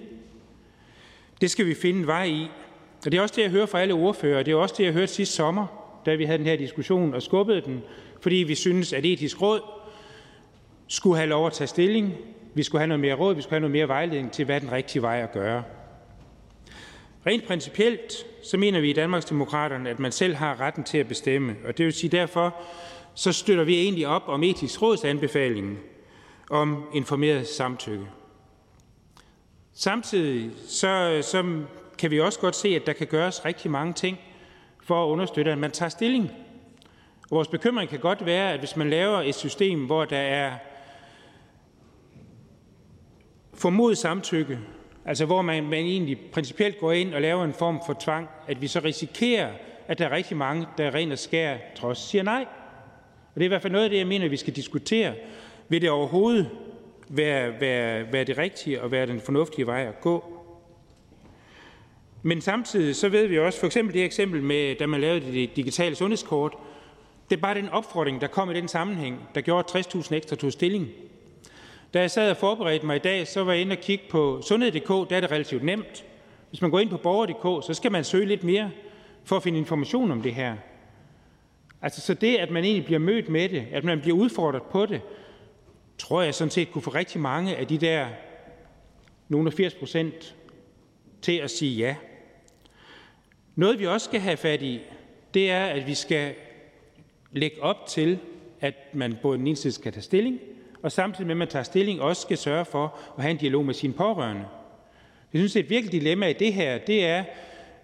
Det skal vi finde en vej i. Og det er også det, jeg hører fra alle ordførere. Det er også det, jeg hørte sidste sommer, da vi havde den her diskussion og skubbede den, fordi vi synes, at Etisk Råd skulle have lov at tage stilling. Vi skulle have noget mere råd, vi skulle have noget mere vejledning til, hvad den rigtige vej at gøre. Rent principielt, så mener vi i Danmarksdemokraterne, at man selv har retten til at bestemme. Og det vil sige derfor, så støtter vi egentlig op om Etisk Råds anbefaling om informeret samtykke. Samtidig så kan vi også godt se, at der kan gøres rigtig mange ting for at understøtte, at man tager stilling. Og vores bekymring kan godt være, at hvis man laver et system, hvor der er formodet samtykke, altså hvor man egentlig principielt går ind og laver en form for tvang, at vi så risikerer, at der er rigtig mange, der rent og skær trods siger nej. Og det er i hvert fald noget af det, jeg mener, vi skal diskutere. Vil det overhovedet være det rigtige og være den fornuftige vej at gå? Men samtidig så ved vi også, for eksempel det eksempel med, da man lavede det digitale sundhedskort, det er bare den opfordring, der kom i den sammenhæng, der gjorde 60.000 ekstra tog stilling. Da jeg sad og forberedte mig i dag, så var jeg inde og kigge på sundhed.dk, der er det relativt nemt. Hvis man går ind på borger.dk, så skal man søge lidt mere for at finde information om det her. Altså så det, at man egentlig bliver mødt med det, at man bliver udfordret på det, tror jeg sådan set kunne få rigtig mange af de der nogle af 80% til at sige ja. Noget vi også skal have fat i, det er, at vi skal lægge op til, at man på den ene side skal tage stilling, og samtidig med, at man tager stilling, også skal sørge for at have en dialog med sine pårørende. Jeg synes, et virkelig dilemma i det her, det er,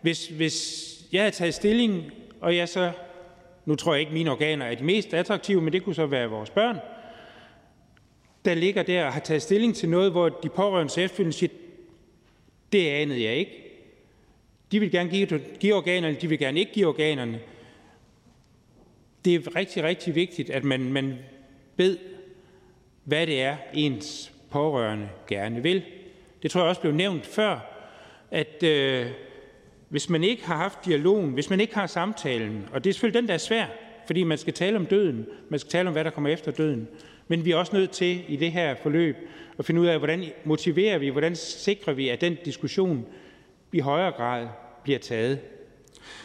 hvis jeg har taget stilling, og jeg så, nu tror jeg ikke, mine organer er de mest attraktive, men det kunne så være vores børn, der ligger der og har taget stilling til noget, hvor de pårørende så efterfølgende siger, det anede jeg ikke. De vil gerne give organerne, de vil gerne ikke give organerne. Det er rigtig, rigtig vigtigt, at man ved, hvad det er, ens pårørende gerne vil. Det tror jeg også blev nævnt før, at hvis man ikke har haft dialogen, hvis man ikke har samtalen, og det er selvfølgelig den, der er svær, fordi man skal tale om døden, man skal tale om, hvad der kommer efter døden, men vi er også nødt til i det her forløb at finde ud af, hvordan motiverer vi, hvordan sikrer vi, at den diskussion i højere grad bliver taget.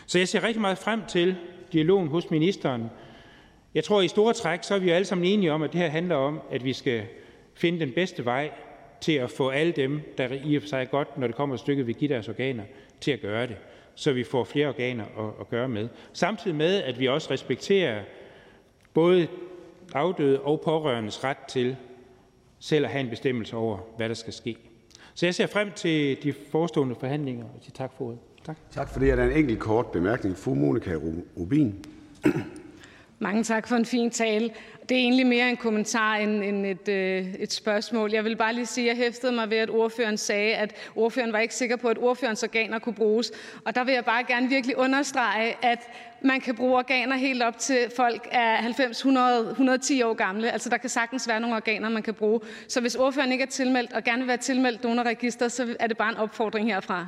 Så jeg ser rigtig meget frem til dialogen hos ministeren. Jeg tror, at i store træk, så er vi alle sammen enige om, at det her handler om, at vi skal finde den bedste vej til at få alle dem, der i og for sig godt, når det kommer et stykke, vil give deres organer, til at gøre det, så vi får flere organer at gøre med. Samtidig med, at vi også respekterer både afdøde og pårørendes ret til selv at have en bestemmelse over, hvad der skal ske. Så jeg ser frem til de forestående forhandlinger og siger tak for ordet. Tak. Tak for det. Er der en enkelt kort bemærkning? Fru Monika Rubin. Mange tak for en fin tale. Det er egentlig mere en kommentar end et spørgsmål. Jeg vil bare lige sige, at jeg hæftede mig ved, at ordføreren sagde, at ordføreren var ikke sikker på, at ordførens organer kunne bruges. Og der vil jeg bare gerne virkelig understrege, at man kan bruge organer helt op til folk er 90, 100, 110 år gamle. Altså der kan sagtens være nogle organer, man kan bruge. Så hvis ordføreren ikke er tilmeldt og gerne vil være tilmeldt donorregister, så er det bare en opfordring herfra.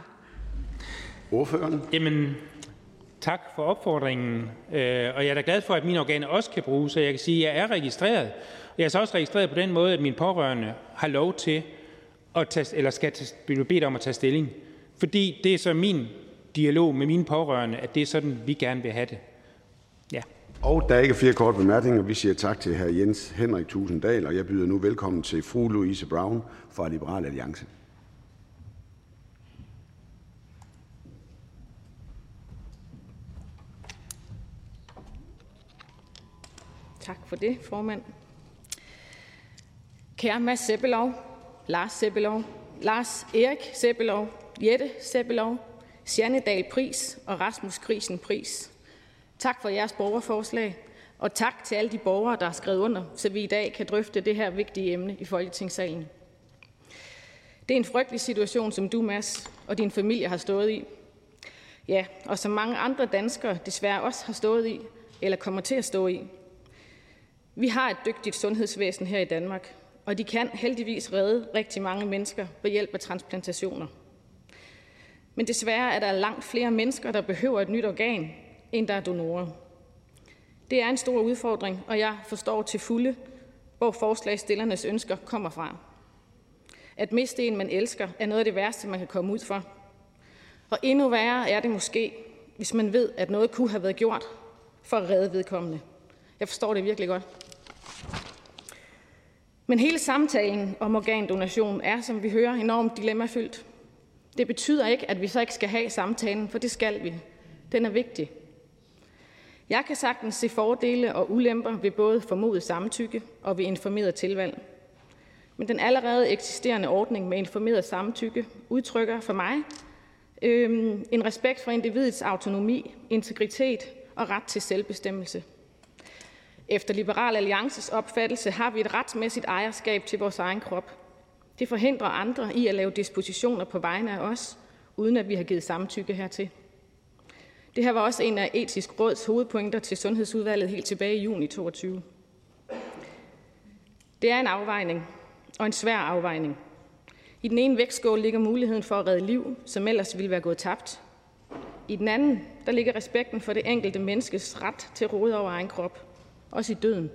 Ordføreren? Jamen, tak for opfordringen, og jeg er da glad for, at mine organer også kan bruges, så jeg kan sige, at jeg er registreret. Jeg er så også registreret på den måde, at mine pårørende har lov til at blive bedt om at tage stilling. Fordi det er så min dialog med mine pårørende, at det er sådan, vi gerne vil have det. Ja. Og der er ikke flere korte bemærkninger. Vi siger tak til hr. Jens Henrik Tusinddal, og jeg byder nu velkommen til fru Louise Brown fra Liberal Alliance. Tak for det, formand. Kære Mads Sebelow, Lars Erik Sebelov, Jette Sebelov, Sjernedal Pris og Rasmus Grisen Pris. Tak for jeres borgerforslag, og tak til alle de borgere, der har skrevet under, så vi i dag kan drøfte det her vigtige emne i Folketingssalen. Det er en frygtelig situation, som du, Mads, og din familie har stået i. Ja, og som mange andre danskere desværre også har stået i, eller kommer til at stå i. Vi har et dygtigt sundhedsvæsen her i Danmark, og de kan heldigvis redde rigtig mange mennesker ved hjælp af transplantationer. Men desværre er der langt flere mennesker, der behøver et nyt organ, end der er donorer. Det er en stor udfordring, og jeg forstår til fulde, hvor forslagsstillernes ønsker kommer fra. At miste en, man elsker, er noget af det værste, man kan komme ud for. Og endnu værre er det måske, hvis man ved, at noget kunne have været gjort for at redde vedkommende. Jeg forstår det virkelig godt. Men hele samtalen om organdonation er, som vi hører, enormt dilemmafyldt. Det betyder ikke, at vi så ikke skal have samtalen, for det skal vi. Den er vigtig. Jeg kan sagtens se fordele og ulemper ved både formodet samtykke og ved informeret tilvalg. Men den allerede eksisterende ordning med informeret samtykke udtrykker for mig en respekt for individets autonomi, integritet og ret til selvbestemmelse. Efter Liberal Alliances opfattelse har vi et retsmæssigt ejerskab til vores egen krop. Det forhindrer andre i at lave dispositioner på vegne af os, uden at vi har givet samtykke hertil. Det her var også en af Etisk Råds hovedpunkter til Sundhedsudvalget helt tilbage i juni 2022. Det er en afvejning, og en svær afvejning. I den ene vægtskål ligger muligheden for at redde liv, som ellers ville være gået tabt. I den anden, der ligger respekten for det enkelte menneskes ret til at råde over egen krop, også i døden.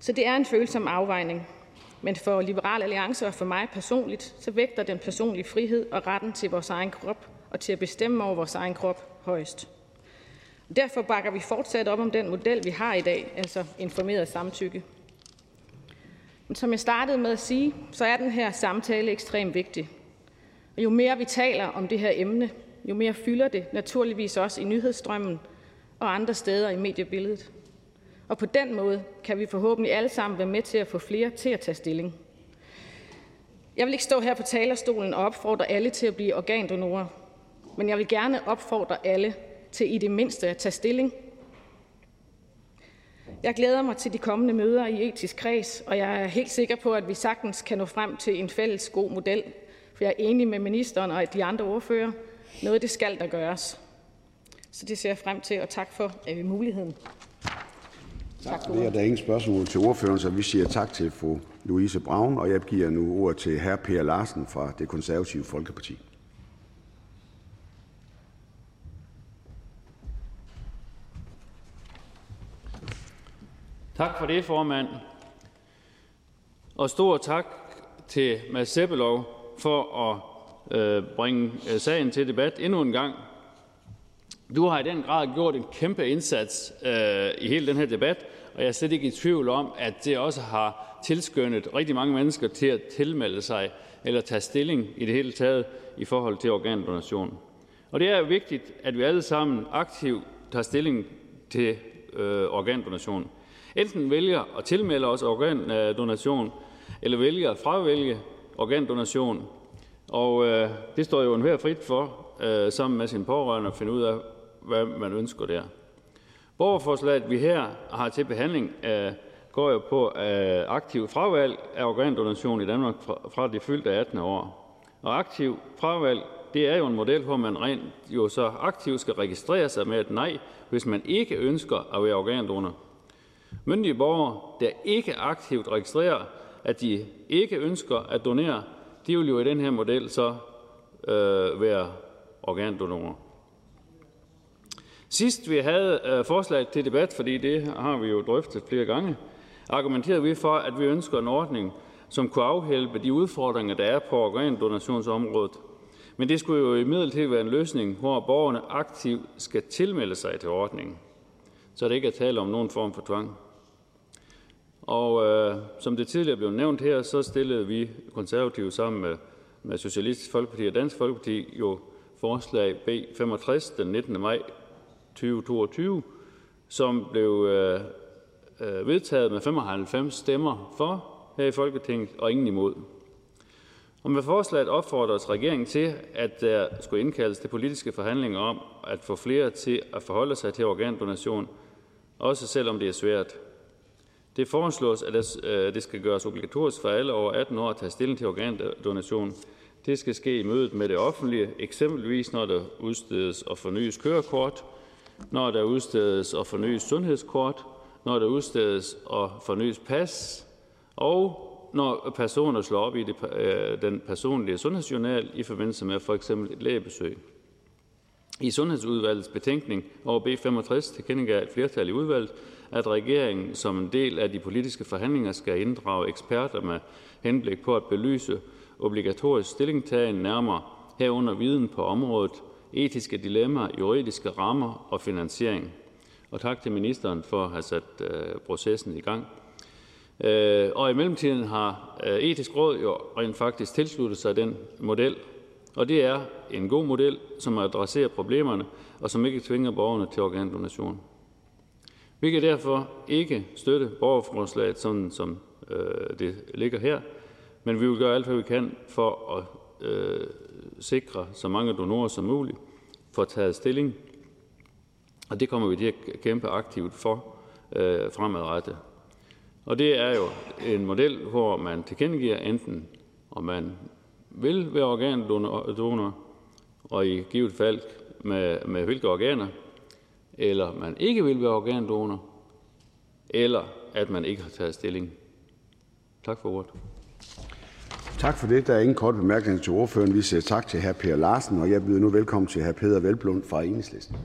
Så det er en følsom afvejning. Men for Liberal Alliance og for mig personligt, så vægter den personlige frihed og retten til vores egen krop og til at bestemme over vores egen krop højst. Derfor bakker vi fortsat op om den model, vi har i dag, altså informeret samtykke. Men som jeg startede med at sige, så er den her samtale ekstremt vigtig. Og jo mere vi taler om det her emne, jo mere fylder det naturligvis også i nyhedsstrømmen og andre steder i mediebilledet. Og på den måde kan vi forhåbentlig alle sammen være med til at få flere til at tage stilling. Jeg vil ikke stå her på talerstolen og opfordre alle til at blive organdonorer, men jeg vil gerne opfordre alle til i det mindste at tage stilling. Jeg glæder mig til de kommende møder i Etisk Kreds, og jeg er helt sikker på, at vi sagtens kan nå frem til en fælles god model, for jeg er enig med ministeren og de andre ordfører. Noget det skal der gøres. Så det ser jeg frem til, og tak for muligheden. Tak for det. Der er ingen spørgsmål til ordføreren, så vi siger tak til fru Louise Brown, og jeg giver nu ordet til hr. Per Larsen fra Det Konservative Folkeparti. Tak for det, formand. Og stor tak til Mads Sebelow for at bringe sagen til debat endnu en gang. Du har i den grad gjort en kæmpe indsats i hele den her debat, og jeg er slet ikke i tvivl om, at det også har tilskyndet rigtig mange mennesker til at tilmelde sig eller tage stilling i det hele taget i forhold til organdonation. Og det er jo vigtigt, at vi alle sammen aktivt tager stilling til organdonation. Enten vælger at tilmelde os organdonation, eller vælger at fravælge organdonation. Og det står jo enhver frit for, sammen med sine pårørende, at finde ud af, hvad man ønsker der. Borgerforslaget, vi her har til behandling, går jo på aktiv fravalg af organdonation i Danmark fra det fyldte 18. år. Og aktiv fravalg, det er jo en model, hvor man rent jo så aktivt skal registrere sig med et nej, hvis man ikke ønsker at være organdonor. Myndige borgere, der ikke aktivt registrerer, at de ikke ønsker at donere, de vil jo i den her model så være organdonorer. Sidst vi havde forslaget til debat, fordi det har vi jo drøftet flere gange, argumenterede vi for, at vi ønsker en ordning, som kunne afhjælpe de udfordringer, der er på organdonationsområdet. Men det skulle jo imidlertid være en løsning, hvor borgerne aktivt skal tilmelde sig til ordningen, så det ikke er tale om nogen form for tvang. Og som det tidligere blev nævnt her, så stillede vi konservative sammen med Socialistisk Folkeparti og Dansk Folkeparti jo forslag B65 den 19. maj 2022, som blev vedtaget med 95 stemmer for her i Folketinget og ingen imod. Og med forslaget opfordres regeringen til, at der skulle indkaldes til politiske forhandlinger om at få flere til at forholde sig til organdonation, også selvom det er svært. Det foreslås, at det skal gøres obligatorisk for alle over 18 år at tage stilling til organdonation. Det skal ske i mødet med det offentlige, eksempelvis når der udstedes og fornyes kørekort, når der udstedes og fornyes sundhedskort, når der udstedes og fornyes pas, og når personer slår op i den personlige sundhedsjournal i forbindelse med for eksempel et lægebesøg. I Sundhedsudvalgets betænkning over B65 tilkendegav et flertal i udvalget, at regeringen som en del af de politiske forhandlinger skal inddrage eksperter med henblik på at belyse obligatorisk stillingtagen nærmere, herunder viden på området, etiske dilemmaer, juridiske rammer og finansiering. Og tak til ministeren for at have sat processen i gang. Og i mellemtiden har Etisk Råd jo rent faktisk tilsluttet sig den model, og det er en god model, som adresserer problemerne og som ikke tvinger borgerne til organdonation. Vi kan derfor ikke støtte borgerforslaget, sådan som det ligger her, men vi vil gøre alt, hvad vi kan for at sikre så mange donorer som muligt for at tage stilling, og det kommer vi til at kæmpe aktivt for fremadrettet. Og det er jo en model, hvor man tilkendegiver enten, om man vil være organdonor, og i givet fald med hvilke organer, eller man ikke vil være organdonor, eller at man ikke har taget stilling. Tak for ordet. Tak for det. Der er ingen korte bemærkninger til ordføreren. Vi siger tak til hr. Per Larsen, og jeg byder nu velkommen til hr. Peder Velblom fra Enhedslisten.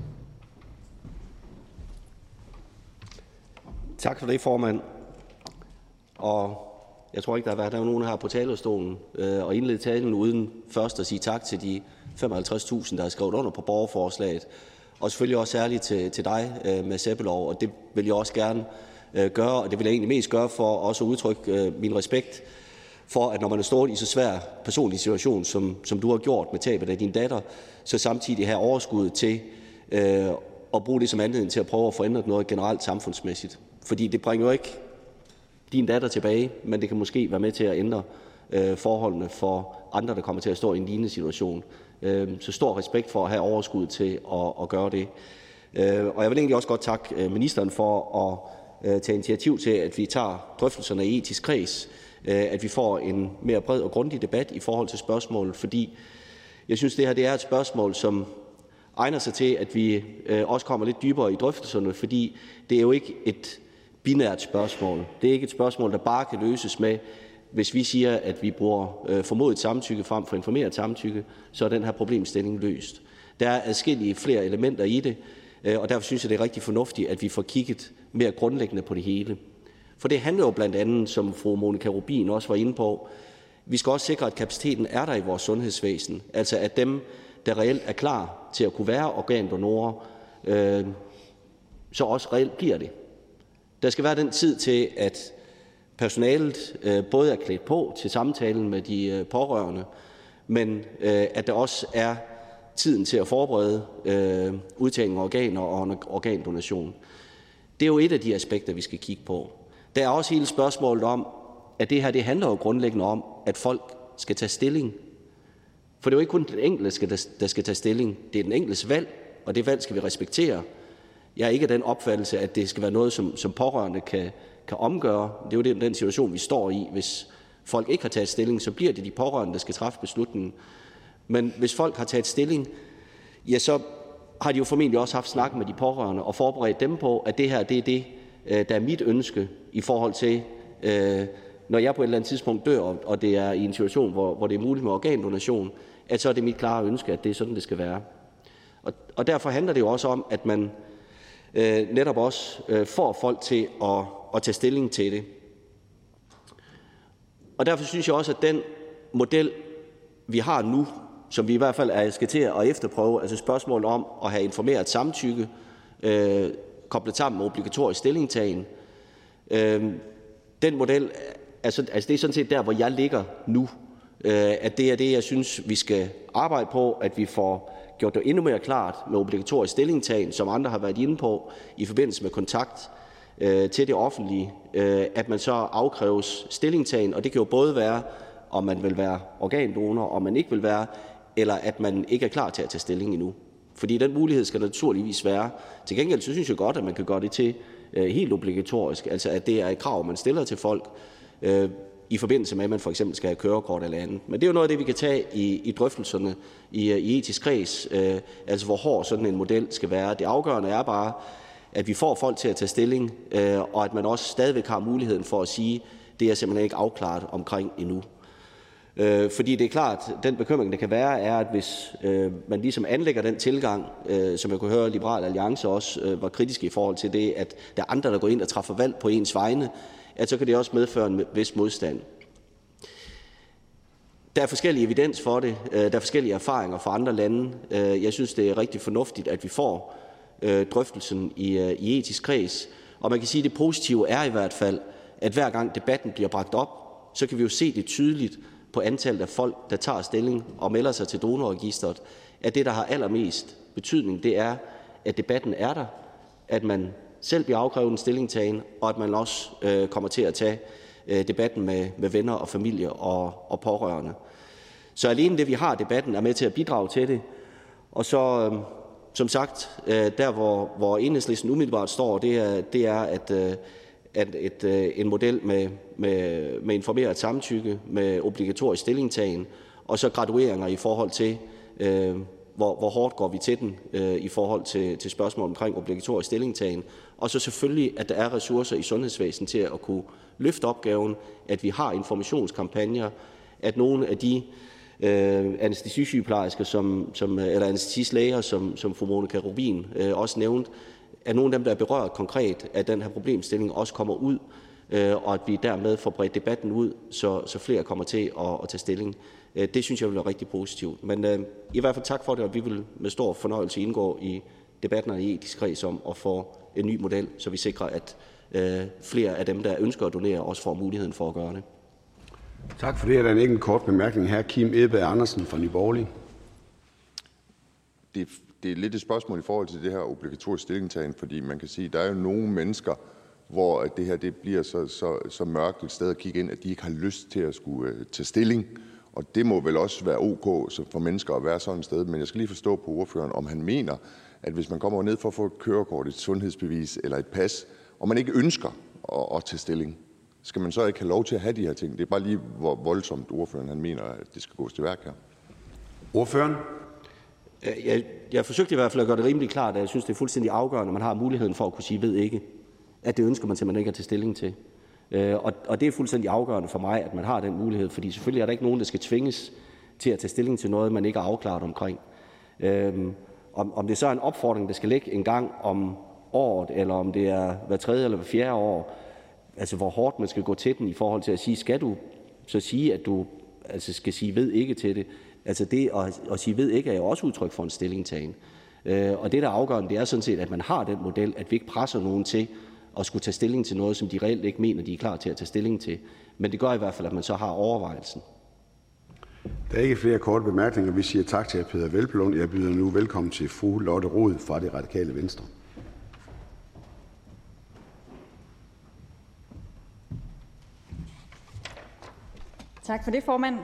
Tak for det, formand. Og jeg tror ikke, der har været nogen her på talerstolen og indledt talen uden først at sige tak til de 55.000, der har skrevet under på borgerforslaget. Og selvfølgelig også særligt til dig, Mads Sebelow, og det vil jeg også gerne gøre, og det vil jeg egentlig mest gøre for også at udtrykke min respekt for, at når man er stået i så svær personlig situation, som du har gjort med tabet af din datter, så samtidig have overskuddet til at bruge det som anledning til at prøve at forændre noget generelt samfundsmæssigt. Fordi det bringer jo ikke din datter tilbage, men det kan måske være med til at ændre forholdene for andre, der kommer til at stå i en lignende situation. Så stor respekt for at have overskud til at gøre det. Og jeg vil egentlig også godt takke ministeren for at tage initiativ til, at vi tager drøftelserne i etisk kreds, at vi får en mere bred og grundig debat i forhold til spørgsmålet, fordi jeg synes, det her det er et spørgsmål, som egner sig til, at vi også kommer lidt dybere i drøftelserne, fordi det er jo ikke et binært spørgsmål. Det er ikke et spørgsmål, der bare kan løses med, hvis vi siger, at vi bruger formodet samtykke frem for informeret samtykke, så er den her problemstilling løst. Der er adskillige flere elementer i det, og derfor synes jeg, det er rigtig fornuftigt, at vi får kigget mere grundlæggende på det hele. For det handler jo blandt andet, som fru Monika Rubin også var inde på, vi skal også sikre, at kapaciteten er der i vores sundhedsvæsen. Altså at dem, der reelt er klar til at kunne være organdonorer, så også reelt bliver det. Der skal være den tid til, at personalet både er klædt på til samtalen med de pårørende, men at der også er tiden til at forberede udtagning af organer og organdonation. Det er jo et af de aspekter, vi skal kigge på. Der er også hele spørgsmålet om, at det her det handler jo grundlæggende om, at folk skal tage stilling. For det er jo ikke kun den enkelte, der skal tage stilling. Det er den enkeltes valg, og det valg skal vi respektere. Jeg er ikke af den opfattelse, at det skal være noget, som pårørende kan omgøre. Det er jo den situation, vi står i. Hvis folk ikke har taget stilling, så bliver det de pårørende, der skal træffe beslutningen. Men hvis folk har taget stilling, ja, så har de jo formentlig også haft snak med de pårørende og forberedt dem på, at det her det er det, der er mit ønske i forhold til, når jeg på et eller andet tidspunkt dør, og det er i en situation, hvor det er muligt med organdonation, at så er det mit klare ønske, at det er sådan, det skal være. Og derfor handler det jo også om, at man netop også får folk til at tage stilling til det. Og derfor synes jeg også, at den model, vi har nu, som vi i hvert fald skal til at efterprøve, altså spørgsmålet om at have informeret samtykke, koblet sammen med obligatorisk stillingtagen, den model, altså det er sådan set der, hvor jeg ligger nu, at det er det, jeg synes, vi skal arbejde på, at vi får gjort det endnu mere klart med obligatorisk stillingtagen, som andre har været inde på, i forbindelse med kontakt til det offentlige, at man så afkræves stillingtagen, og det kan jo både være om man vil være organdonor, om man ikke vil være, eller at man ikke er klar til at tage stilling endnu. Fordi den mulighed skal naturligvis være. Til gengæld så synes jeg godt, at man kan gøre det til helt obligatorisk, altså at det er et krav, man stiller til folk i forbindelse med, at man for eksempel skal have kørekort eller andet. Men det er jo noget af det, vi kan tage i drøftelserne i etisk kreds, altså hvor hård sådan en model skal være. Det afgørende er bare, at vi får folk til at tage stilling, og at man også stadigvæk har muligheden for at sige, det er simpelthen ikke afklaret omkring endnu. Fordi det er klart, den bekymring, der kan være, er, at hvis man ligesom anlægger den tilgang, som jeg kunne høre, Liberal Alliance også var kritiske i forhold til det, at der er andre, der går ind og træffer valg på ens vegne, at så kan det også medføre en vis modstand. Der er forskellige evidens for det, der er forskellige erfaringer fra andre lande. Jeg synes, det er rigtig fornuftigt, at vi får drøftelsen i etisk kreds, og man kan sige, at det positive er i hvert fald, at hver gang debatten bliver bragt op, så kan vi jo se det tydeligt på antallet af folk, der tager stilling og melder sig til donorregisteret, at det, der har allermest betydning, det er, at debatten er der, at man selv bliver afkrævet en stillingtagen, og at man også kommer til at tage debatten med venner og familie og pårørende. Så alene det, vi har debatten, er med til at bidrage til det. Og så, som sagt, der hvor Enhedslisten umiddelbart står, det er en model med informeret samtykke, med obligatorisk stillingtagen, og så gradueringer i forhold til, hvor hårdt går vi til den i forhold til spørgsmål omkring obligatorisk stillingtagen. Og så selvfølgelig, at der er ressourcer i sundhedsvæsenet til at kunne løfte opgaven, at vi har informationskampagner, at nogle af de anæstesisygeplejersker, eller anæstesislæger, som fru Monika Rubin også nævnte, at nogle af dem, der er berørt konkret af den her problemstilling, også kommer ud, og at vi dermed får bredt debatten ud, så flere kommer til at tage stilling. Det synes jeg vil være rigtig positivt. Men i hvert fald tak for det, og vi vil med stor fornøjelse indgå i debatten i etisk kreds om at få en ny model, så vi sikrer, at flere af dem, der ønsker at donere, også får muligheden for at gøre det. Tak for det. Der er en kort bemærkning her. Kim Edberg Andersen fra Nye Borgerlige. Det er lidt et spørgsmål i forhold til det her obligatorisk stillingtagen, fordi man kan sige, at der er jo nogle mennesker, hvor det her det bliver så mørkt et sted at kigge ind, at de ikke har lyst til at skulle tage stilling. Og det må vel også være ok for mennesker at være sådan et sted. Men jeg skal lige forstå på ordføreren, om han mener, at hvis man kommer ned for at få et kørekort, et sundhedsbevis eller et pas, og man ikke ønsker at tage stilling, skal man så ikke have lov til at have de her ting? Det er bare lige, hvor voldsomt ordføreren han mener, at det skal gås til værk her. Ordføreren? Jeg forsøgte i hvert fald at gøre det rimelig klart, at jeg synes, det er fuldstændig afgørende, at man har muligheden for at kunne sige, ved ikke, at det ønsker man simpelthen ikke at tage stilling til. Og det er fuldstændig afgørende for mig, at man har den mulighed, fordi selvfølgelig er der ikke nogen, der skal tvinges til at tage stilling til noget, man ikke er afklaret omkring. Om det så er en opfordring, der skal ligge en gang om året, eller om det er hver tredje eller hver fjerde år, altså hvor hårdt man skal gå til den i forhold til at sige, skal du så sige, at du altså skal sige ved ikke til det? Altså det at sige ved ikke er jo også udtryk for en stillingtagen. Og det, der er afgørende, det er sådan set, at man har den model, at vi ikke presser nogen til at skulle tage stilling til noget, som de reelt ikke mener, de er klar til at tage stilling til. Men det gør i hvert fald, at man så har overvejelsen. Der er ikke flere korte bemærkninger. Vi siger tak til Peder Velblom. Jeg byder nu velkommen til fru Lotte Rod fra Det Radikale Venstre. Tak for det, formand.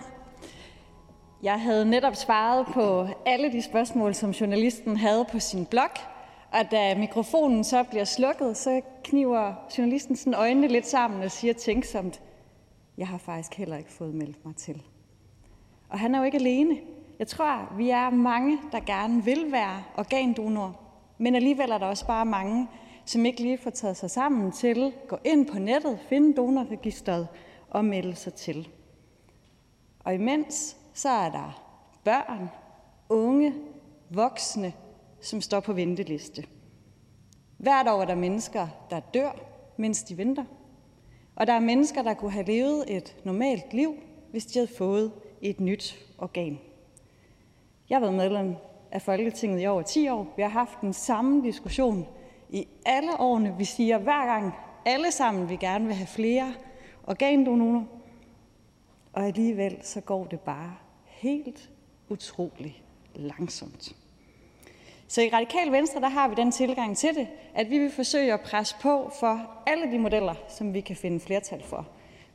Jeg havde netop svaret på alle de spørgsmål, som journalisten havde på sin blog, og da mikrofonen så bliver slukket, så kniver journalisten sådan øjnene lidt sammen og siger tænksomt, jeg har faktisk heller ikke fået meldt mig til. Og han er jo ikke alene. Jeg tror, vi er mange, der gerne vil være organdonor, men alligevel er der også bare mange, som ikke lige får taget sig sammen til at gå ind på nettet, finde donorregisteret og melde sig til. Og imens så er der børn, unge, voksne, som står på venteliste. Hvert år er der mennesker, der dør, mens de venter. Og der er mennesker, der kunne have levet et normalt liv, hvis de havde fået et nyt organ. Jeg har været medlem af Folketinget i over 10 år. Vi har haft den samme diskussion i alle årene. Vi siger hver gang, alle sammen, vi gerne vil have flere organdonorer. Og alligevel så går det bare helt utroligt langsomt. Så i Radikale Venstre, der har vi den tilgang til det, at vi vil forsøge at presse på for alle de modeller, som vi kan finde flertal for.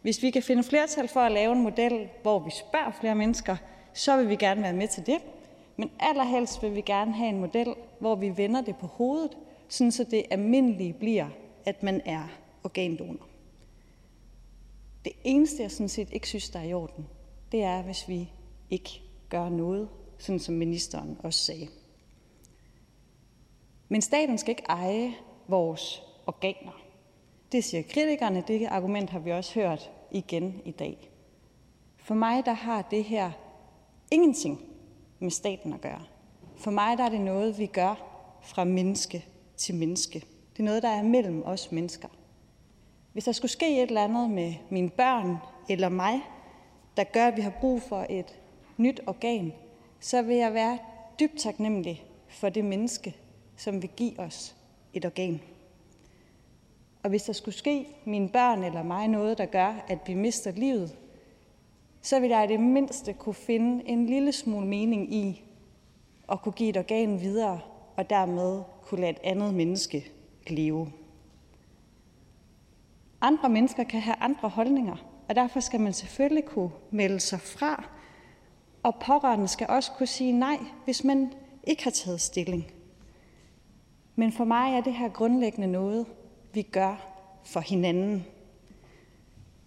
Hvis vi kan finde flertal for at lave en model, hvor vi spørger flere mennesker, så vil vi gerne være med til det. Men allerhelst vil vi gerne have en model, hvor vi vender det på hovedet, sådan så det almindelige bliver, at man er organdonor. Det eneste, jeg sådan set ikke synes, der er i orden, det er, hvis vi ikke gør noget, sådan som ministeren også sagde. Men staten skal ikke eje vores organer. Det siger kritikerne, det argument har vi også hørt igen i dag. For mig, der har det her ingenting med staten at gøre. For mig, der er det noget, vi gør fra menneske til menneske. Det er noget, der er mellem os mennesker. Hvis der skulle ske et eller andet med mine børn eller mig, der gør, at vi har brug for et nyt organ, så vil jeg være dybt taknemmelig for det menneske, som vil give os et organ. Og hvis der skulle ske mine børn eller mig noget, der gør, at vi mister livet, så vil jeg i det mindste kunne finde en lille smule mening i at kunne give et organ videre, og dermed kunne lade et andet menneske leve. Andre mennesker kan have andre holdninger, og derfor skal man selvfølgelig kunne melde sig fra, og pårørende skal også kunne sige nej, hvis man ikke har taget stilling. Men for mig er det her grundlæggende noget, vi gør for hinanden.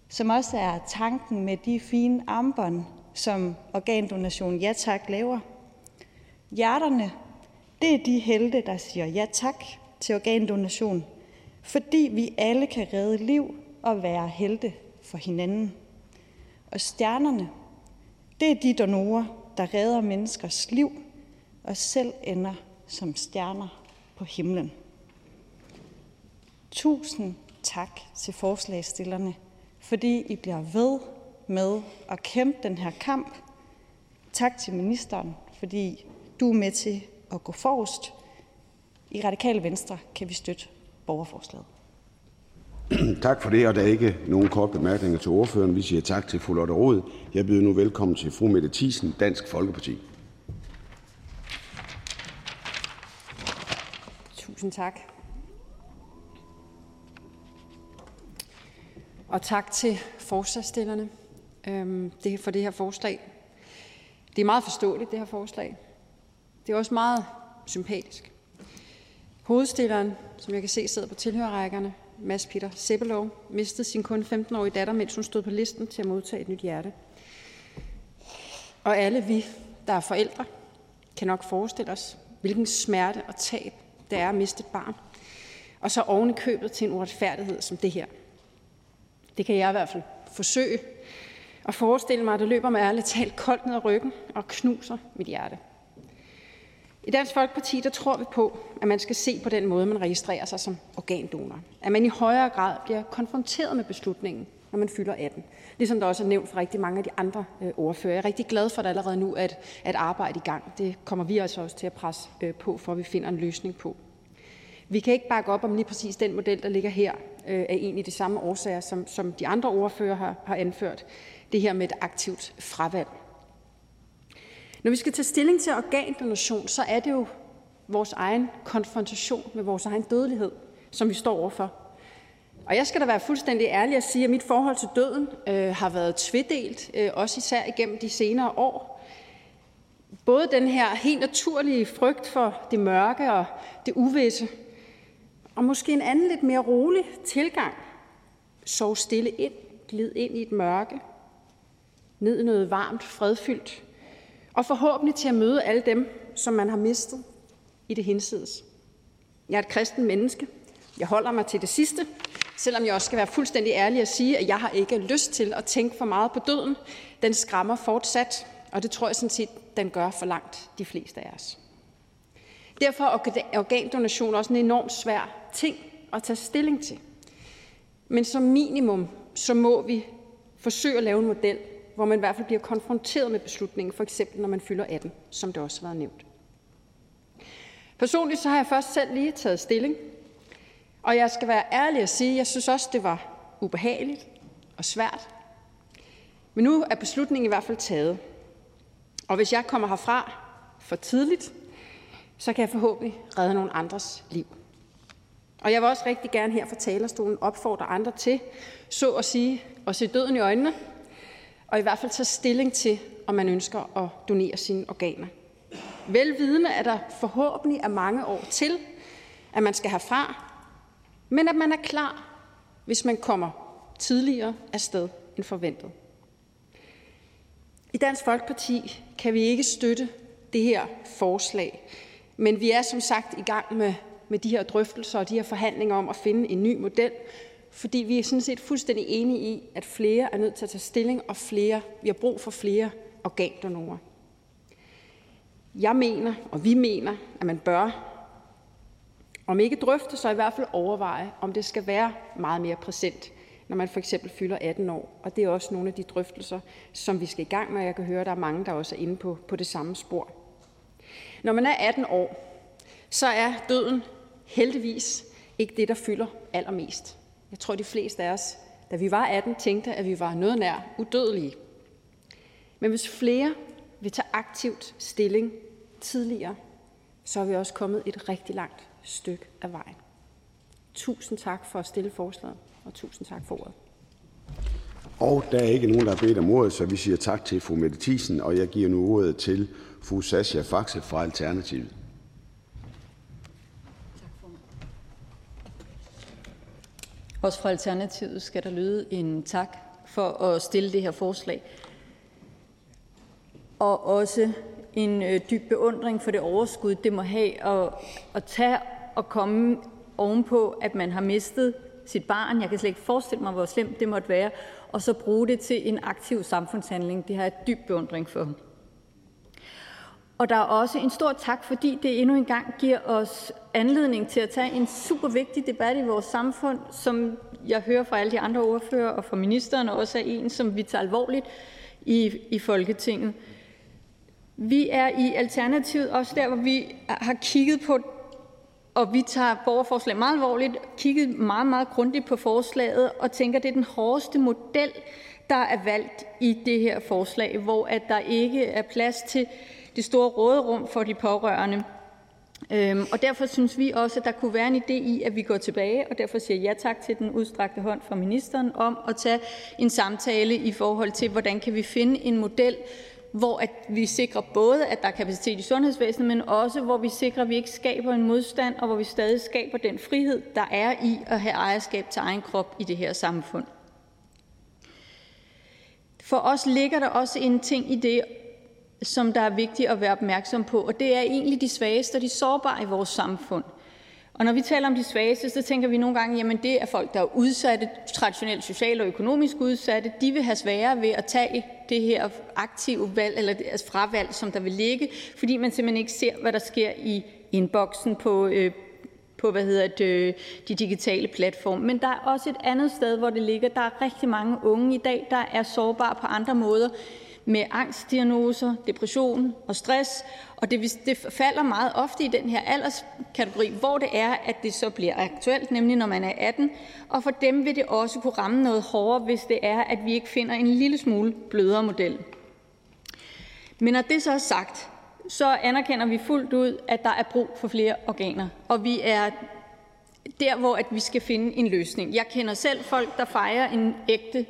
Som også er tanken med de fine armbånd, som Organdonation Ja Tak laver. Hjerterne, det er de helte, der siger ja tak til organdonation, fordi vi alle kan redde liv og være helte for hinanden. Og stjernerne, det er de donorer, der redder menneskers liv og selv ender som stjerner på himlen. Tusind tak til forslagsstillerne, fordi I bliver ved med at kæmpe den her kamp. Tak til ministeren, fordi du er med til at gå forrest. I Radikale Venstre kan vi støtte borgerforslaget. Tak for det, og der er ikke nogen korte bemærkninger til ordføreren. Vi siger tak til fru Lotte Rod. Jeg byder nu velkommen til fru Mette Thiesen, Dansk Folkeparti. Tusind tak. Og tak til forslagsstillerne for det her forslag. Det er meget forståeligt, det her forslag. Det er også meget sympatisk. Hovedstilleren, som jeg kan se, sidder på tilhørerrækkerne, Mads Peter Sebelow, mistede sin kun 15-årige datter, mens hun stod på listen til at modtage et nyt hjerte. Og alle vi, der er forældre, kan nok forestille os, hvilken smerte og tab det er at miste et barn. Og så oven i købet til en uretfærdighed som det her. Det kan jeg i hvert fald forsøge at forestille mig, at det løber mig ærligt talt koldt ned ad ryggen og knuser mit hjerte. I Dansk Folkeparti, der tror vi på, at man skal se på den måde, man registrerer sig som organdonor. At man i højere grad bliver konfronteret med beslutningen, når man fylder 18. Ligesom der også er nævnt for rigtig mange af de andre ordfører. Jeg er rigtig glad for, at allerede nu at arbejde i gang. Det kommer vi altså også til at presse på, for at vi finder en løsning på. Vi kan ikke bakke op om lige præcis den model, der ligger her, er egentlig de samme årsager, som de andre ordfører har anført. Det her med et aktivt fravalg. Når vi skal tage stilling til organdonation, så er det jo vores egen konfrontation med vores egen dødelighed, som vi står overfor. Og jeg skal da være fuldstændig ærlig at sige, at mit forhold til døden har været tvedelt, også især igennem de senere år. Både den her helt naturlige frygt for det mørke og det uvisse, og måske en anden lidt mere rolig tilgang. Sov stille ind, glid ind i et mørke, ned i noget varmt, fredfyldt, og forhåbentlig til at møde alle dem, som man har mistet i det hinsides. Jeg er et kristen menneske. Jeg holder mig til det sidste, selvom jeg også skal være fuldstændig ærlig at sige, at jeg har ikke lyst til at tænke for meget på døden. Den skræmmer fortsat, og det tror jeg sådan set, den gør for langt de fleste af os. Derfor er organdonation også en enormt svær ting at tage stilling til. Men som minimum, så må vi forsøge at lave en model, hvor man i hvert fald bliver konfronteret med beslutningen, for eksempel når man fylder 18, som det også har været nævnt. Personligt så har jeg først selv lige taget stilling, og jeg skal være ærlig at sige, at jeg synes også, det var ubehageligt og svært. Men nu er beslutningen i hvert fald taget. Og hvis jeg kommer herfra for tidligt, så kan jeg forhåbentlig redde nogle andres liv. Og jeg vil også rigtig gerne her fra talerstolen opfordre andre til, så at sige, at se døden i øjnene, og i hvert fald tage stilling til, om man ønsker at donere sine organer. Velvidende er der forhåbentlig er mange år til, at man skal herfra, men at man er klar, hvis man kommer tidligere afsted end forventet. I Dansk Folkeparti kan vi ikke støtte det her forslag, men vi er som sagt i gang med de her drøftelser og de her forhandlinger om at finde en ny model, fordi vi er sådan set fuldstændig enige i, at flere er nødt til at tage stilling, og vi har brug for flere organdonorer. Jeg mener, og vi mener, at man bør, om ikke drøfte, så i hvert fald overveje, om det skal være meget mere præsent, når man for eksempel fylder 18 år. Og det er også nogle af de drøftelser, som vi skal i gang med, og jeg kan høre, at der er mange, der også er inde på det samme spor. Når man er 18 år, så er døden heldigvis ikke det, der fylder allermest. Jeg tror, de fleste af os, da vi var 18, tænkte, at vi var noget nær udødelige. Men hvis flere vil tage aktivt stilling tidligere, så er vi også kommet et rigtig langt stykke af vejen. Tusind tak for at stille forslaget, og tusind tak for ordet. Og der er ikke nogen, der har bedt om ordet, så vi siger tak til fru Mette Thiesen, og jeg giver nu ordet til fru Sascha Faxe fra Alternativet. Også fra Alternativet skal der lyde en tak for at stille det her forslag. Og også en dyb beundring for det overskud, det må have at tage og komme ovenpå, at man har mistet sit barn. Jeg kan slet ikke forestille mig, hvor slemt det måtte være. Og så bruge det til en aktiv samfundshandling. Det har jeg dyb beundring for. Og der er også en stor tak, fordi det endnu en gang giver os anledning til at tage en super vigtig debat i vores samfund, som jeg hører fra alle de andre ordfører og fra ministeren, og også er en, som vi tager alvorligt i Folketinget. Vi er i Alternativet også der, hvor vi har kigget på, og vi tager borgerforslag meget alvorligt, kigget meget, meget grundigt på forslaget, og tænker, det er den hårdeste model, der er valgt i det her forslag, hvor at der ikke er plads til det store råderum for de pårørende. Og derfor synes vi også, at der kunne være en idé i, at vi går tilbage, og derfor siger jeg tak til den udstrakte hånd fra ministeren om at tage en samtale i forhold til, hvordan kan vi finde en model, hvor at vi sikrer både, at der er kapacitet i sundhedsvæsenet, men også, hvor vi sikrer, at vi ikke skaber en modstand, og hvor vi stadig skaber den frihed, der er i at have ejerskab til egen krop i det her samfund. For os ligger der også en ting i det, som der er vigtigt at være opmærksom på, og det er egentlig de svageste og de sårbare i vores samfund. Og når vi taler om de svageste, så tænker vi nogle gange, jamen det er folk, der er udsatte, traditionelt socialt og økonomisk udsatte, de vil have sværere ved at tage det her aktive valg, eller deres fravalg, som der vil ligge, fordi man simpelthen ikke ser, hvad der sker i inboxen på de digitale platforme. Men der er også et andet sted, hvor det ligger. Der er rigtig mange unge i dag, der er sårbare på andre måder, med angstdiagnoser, depression og stress, og det falder meget ofte i den her alderskategori, hvor det er, at det så bliver aktuelt, nemlig når man er 18, og for dem vil det også kunne ramme noget hårdere, hvis det er, at vi ikke finder en lille smule blødere model. Men når det så er sagt, så anerkender vi fuldt ud, at der er brug for flere organer, og vi er der, hvor at vi skal finde en løsning. Jeg kender selv folk, der fejrer en ægte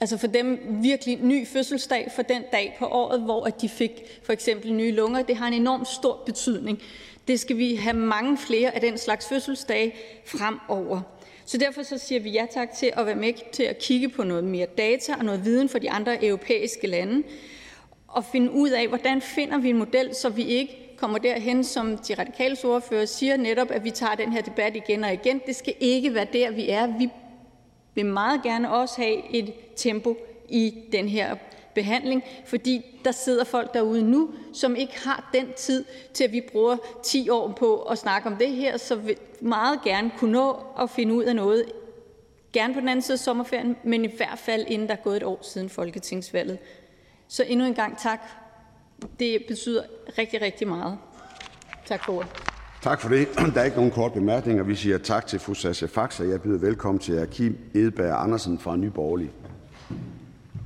altså for dem virkelig ny fødselsdag for den dag på året, hvor de fik for eksempel nye lunger. Det har en enorm stor betydning. Det skal vi have mange flere af den slags fødselsdage fremover. Så derfor så siger vi ja tak til at være med til at kigge på noget mere data og noget viden fra de andre europæiske lande og finde ud af, hvordan finder vi en model, så vi ikke kommer derhen, som de radikale ordfører siger netop, at vi tager den her debat igen og igen. Det skal ikke være der, vi er. Vi vil meget gerne også have et tempo i den her behandling, fordi der sidder folk derude nu, som ikke har den tid til, at vi bruger 10 år på at snakke om det her, så vil meget gerne kunne nå at finde ud af noget, gerne på den anden side af sommerferien, men i hvert fald inden der er gået et år siden folketingsvalget. Så endnu en gang tak. Det betyder rigtig, rigtig meget. Tak for ordet. Tak for det. Der er ikke nogen korte bemærkninger. Vi siger tak til fru Sascha Faxe. Jeg byder velkommen til hr. Kim Edberg Andersen fra Nye Borgerlige.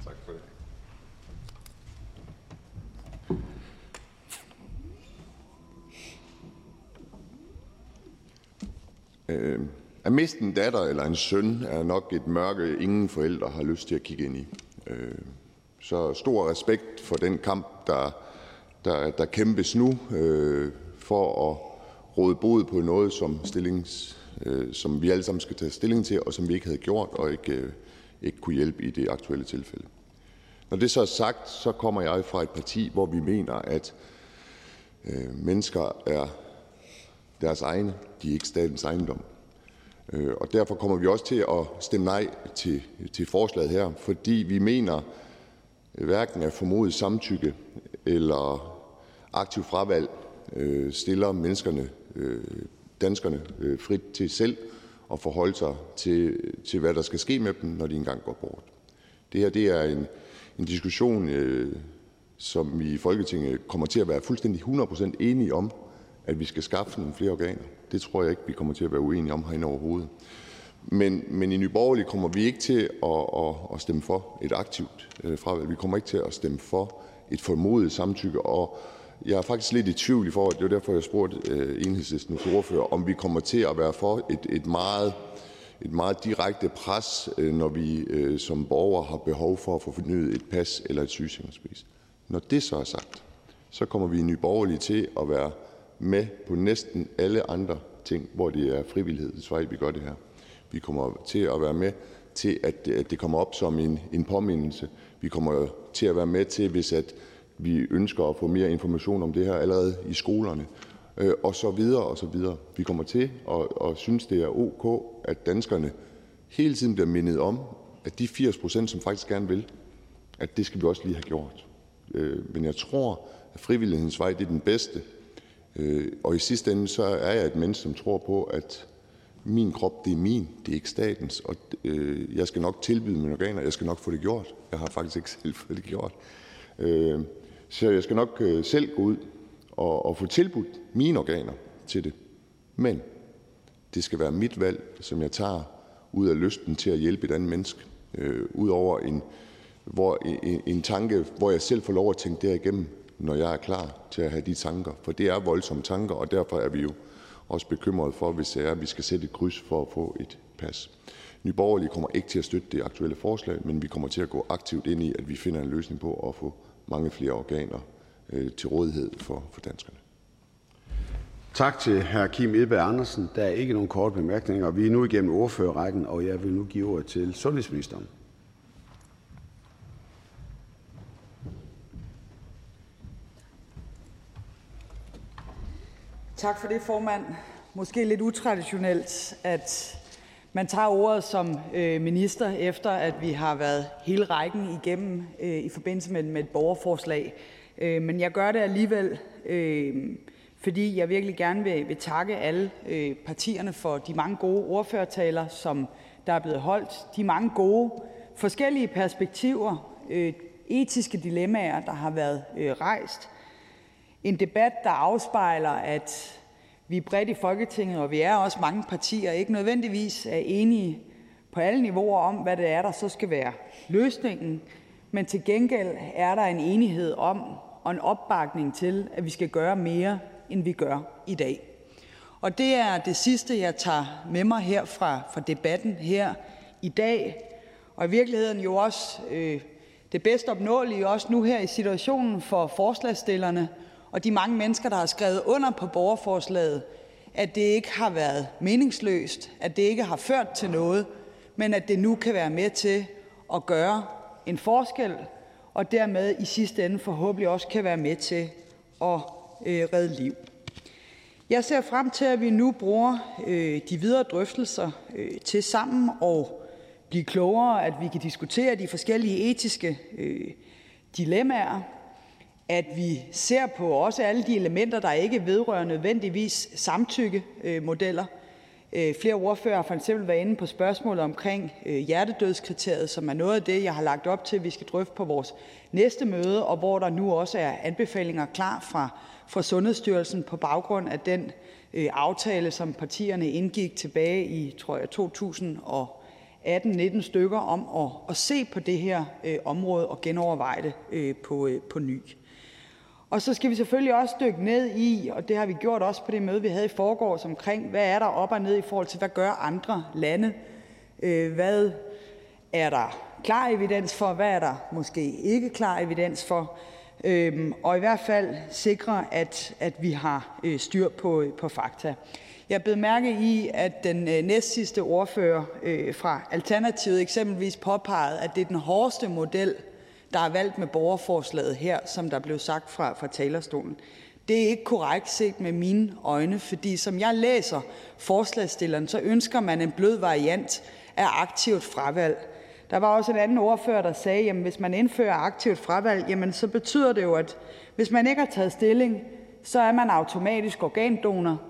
Tak for det. At miste en datter eller en søn er nok et mørke, ingen forældre har lyst til at kigge ind i. Så stor respekt for den kamp, der kæmpes nu for at råde bod på noget, som vi alle sammen skal tage stilling til, og som vi ikke havde gjort og ikke kunne hjælpe i det aktuelle tilfælde. Når det så er sagt, så kommer jeg fra et parti, hvor vi mener, at mennesker er deres egne, de er ikke statens ejendom. Og derfor kommer vi også til at stemme nej til forslaget her, fordi vi mener, hverken af formodet samtykke eller aktiv fravalg stiller danskerne frit til selv at forholde sig til, hvad der skal ske med dem, når de engang går bort. Det her det er en diskussion, som vi i Folketinget kommer til at være fuldstændig 100% enige om, at vi skal skaffe nogle flere organer. Det tror jeg ikke, vi kommer til at være uenige om herinde overhovedet. Men i Nye Borgerlige kommer vi ikke til at stemme for et aktivt fravalg. Vi kommer ikke til at stemme for et formodet samtykke, og jeg er faktisk lidt i tvivl i forhold til, det var derfor, jeg spurgte Enhedslistens ordfører, om vi kommer til at være for et meget direkte pres, når vi som borgere har behov for at få fornyet et pas eller et sygesikringsbevis. Når det så er sagt, så kommer vi i Nye Borgerlige til at være med på næsten alle andre ting, hvor det er frivillighedens vej, vi gør det her. Vi kommer til at være med til, at det kommer op som en påmindelse. Vi kommer til at være med til, hvis at vi ønsker at få mere information om det her allerede i skolerne, og så videre, og så videre. Vi kommer til at synes, det er ok, at danskerne hele tiden bliver mindet om, at de 80%, som faktisk gerne vil, at det skal vi også lige have gjort. Men jeg tror, at frivillighedens vej, det er den bedste. Og i sidste ende, så er jeg et menneske, som tror på, at min krop, det er min, det er ikke statens, og jeg skal nok tilbyde mine organer, jeg skal nok få det gjort. Jeg har faktisk ikke selv fået det gjort. Så jeg skal nok selv gå ud og få tilbudt mine organer til det. Men det skal være mit valg, som jeg tager ud af lysten til at hjælpe et andet menneske. Udover en tanke, hvor jeg selv får lov at tænke det igennem, når jeg er klar til at have de tanker. For det er voldsomme tanker, og derfor er vi jo også bekymret for, hvis det er, at vi skal sætte et kryds for at få et pas. Nye Borgerlige kommer ikke til at støtte det aktuelle forslag, men vi kommer til at gå aktivt ind i, at vi finder en løsning på at få mange flere organer til rådighed for danskerne. Tak til hr. Kim Edberg Andersen. Der er ikke nogen korte bemærkninger. Vi er nu igennem ordførerrækken, og jeg vil nu give ordet til sundhedsministeren. Tak for det, formand. Måske lidt utraditionelt, at man tager ordet som minister, efter at vi har været hele rækken igennem i forbindelse med et borgerforslag. Men jeg gør det alligevel, fordi jeg virkelig gerne vil takke alle partierne for de mange gode ordførertaler, som der er blevet holdt. De mange gode forskellige perspektiver, etiske dilemmaer, der har været rejst. En debat, der afspejler, at vi er bredt i Folketinget, og vi er også mange partier, ikke nødvendigvis er enige på alle niveauer om, hvad det er, der så skal være løsningen. Men til gengæld er der en enighed om og en opbakning til, at vi skal gøre mere, end vi gør i dag. Og det er det sidste, jeg tager med mig her fra debatten her i dag. Og i virkeligheden jo også det bedst opnåelige, også nu her i situationen for forslagsstillerne, og de mange mennesker, der har skrevet under på borgerforslaget, at det ikke har været meningsløst, at det ikke har ført til noget, men at det nu kan være med til at gøre en forskel, og dermed i sidste ende forhåbentlig også kan være med til at redde liv. Jeg ser frem til, at vi nu bruger de videre drøftelser til sammen og blive klogere, at vi kan diskutere de forskellige etiske dilemmaer, at vi ser på også alle de elementer, der ikke vedrører nødvendigvis samtykkemodeller. Flere ordførere har for eksempel været inde på spørgsmålet omkring hjertedødskriteriet, som er noget af det, jeg har lagt op til, at vi skal drøfte på vores næste møde, og hvor der nu også er anbefalinger klar fra Sundhedsstyrelsen på baggrund af den aftale, som partierne indgik tilbage i, tror jeg, 2018-19 stykker om at se på det her område og genoverveje det på ny. Og så skal vi selvfølgelig også dykke ned i, og det har vi gjort også på det møde, vi havde i forgårs omkring, hvad er der op og ned i forhold til, hvad gør andre lande? Hvad er der klar evidens for? Hvad er der måske ikke klar evidens for? Og i hvert fald sikre, at vi har styr på fakta. Jeg bed mærke i, at den næstsidste ordfører fra Alternativet eksempelvis påpegede, at det er den hårdeste model, der er valgt med borgerforslaget her, som der blev sagt fra talerstolen. Det er ikke korrekt set med mine øjne, fordi som jeg læser forslagsstilleren, så ønsker man en blød variant af aktivt fravalg. Der var også en anden ordfører, der sagde, at hvis man indfører aktivt fravalg, jamen, så betyder det jo, at hvis man ikke har taget stilling, så er man automatisk organdonor.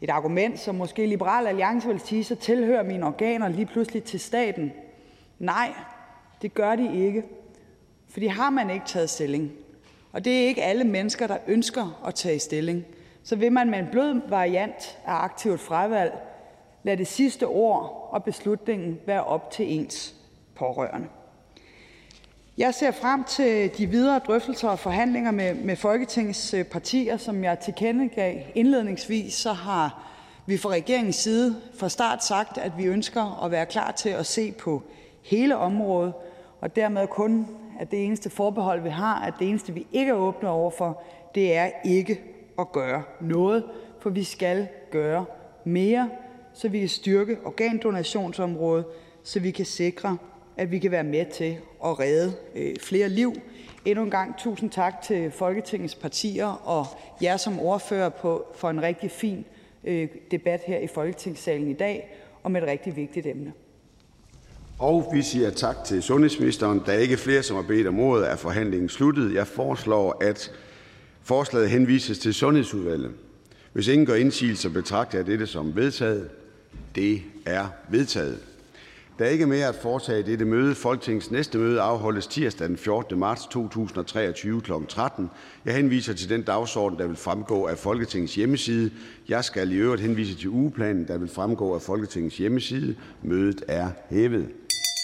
Et argument, som måske Liberal Alliance vil sige, så tilhører mine organer lige pludselig til staten. Nej, det gør de ikke. Fordi har man ikke taget stilling, og det er ikke alle mennesker, der ønsker at tage stilling, så vil man med en blød variant af aktivt fravalg lade det sidste ord og beslutningen være op til ens pårørende. Jeg ser frem til de videre drøftelser og forhandlinger med Folketingets partier, som jeg tilkendegav indledningsvis, så har vi fra regeringens side fra start sagt, at vi ønsker at være klar til at se på hele området, og dermed kun at det eneste forbehold, vi har, at det eneste, vi ikke er åbne overfor, det er ikke at gøre noget, for vi skal gøre mere, så vi kan styrke organdonationsområdet, så vi kan sikre, at vi kan være med til at redde flere liv. Endnu en gang tusind tak til Folketingets partier og jer som ordfører for en rigtig fin debat her i Folketingssalen i dag om et rigtig vigtigt emne. Og vi siger tak til sundhedsministeren. Der er ikke flere, som har bedt om ordet, er forhandlingen sluttet. Jeg foreslår, at forslaget henvises til Sundhedsudvalget. Hvis ingen gør indsigelser, betragter jeg dette som vedtaget. Det er vedtaget. Der er ikke mere at foretage i dette møde. Folketingets næste møde afholdes tirsdag den 14. marts 2023 kl. 13. Jeg henviser til den dagsorden, der vil fremgå af Folketingets hjemmeside. Jeg skal i øvrigt henvise til ugeplanen, der vil fremgå af Folketingets hjemmeside. Mødet er hævet.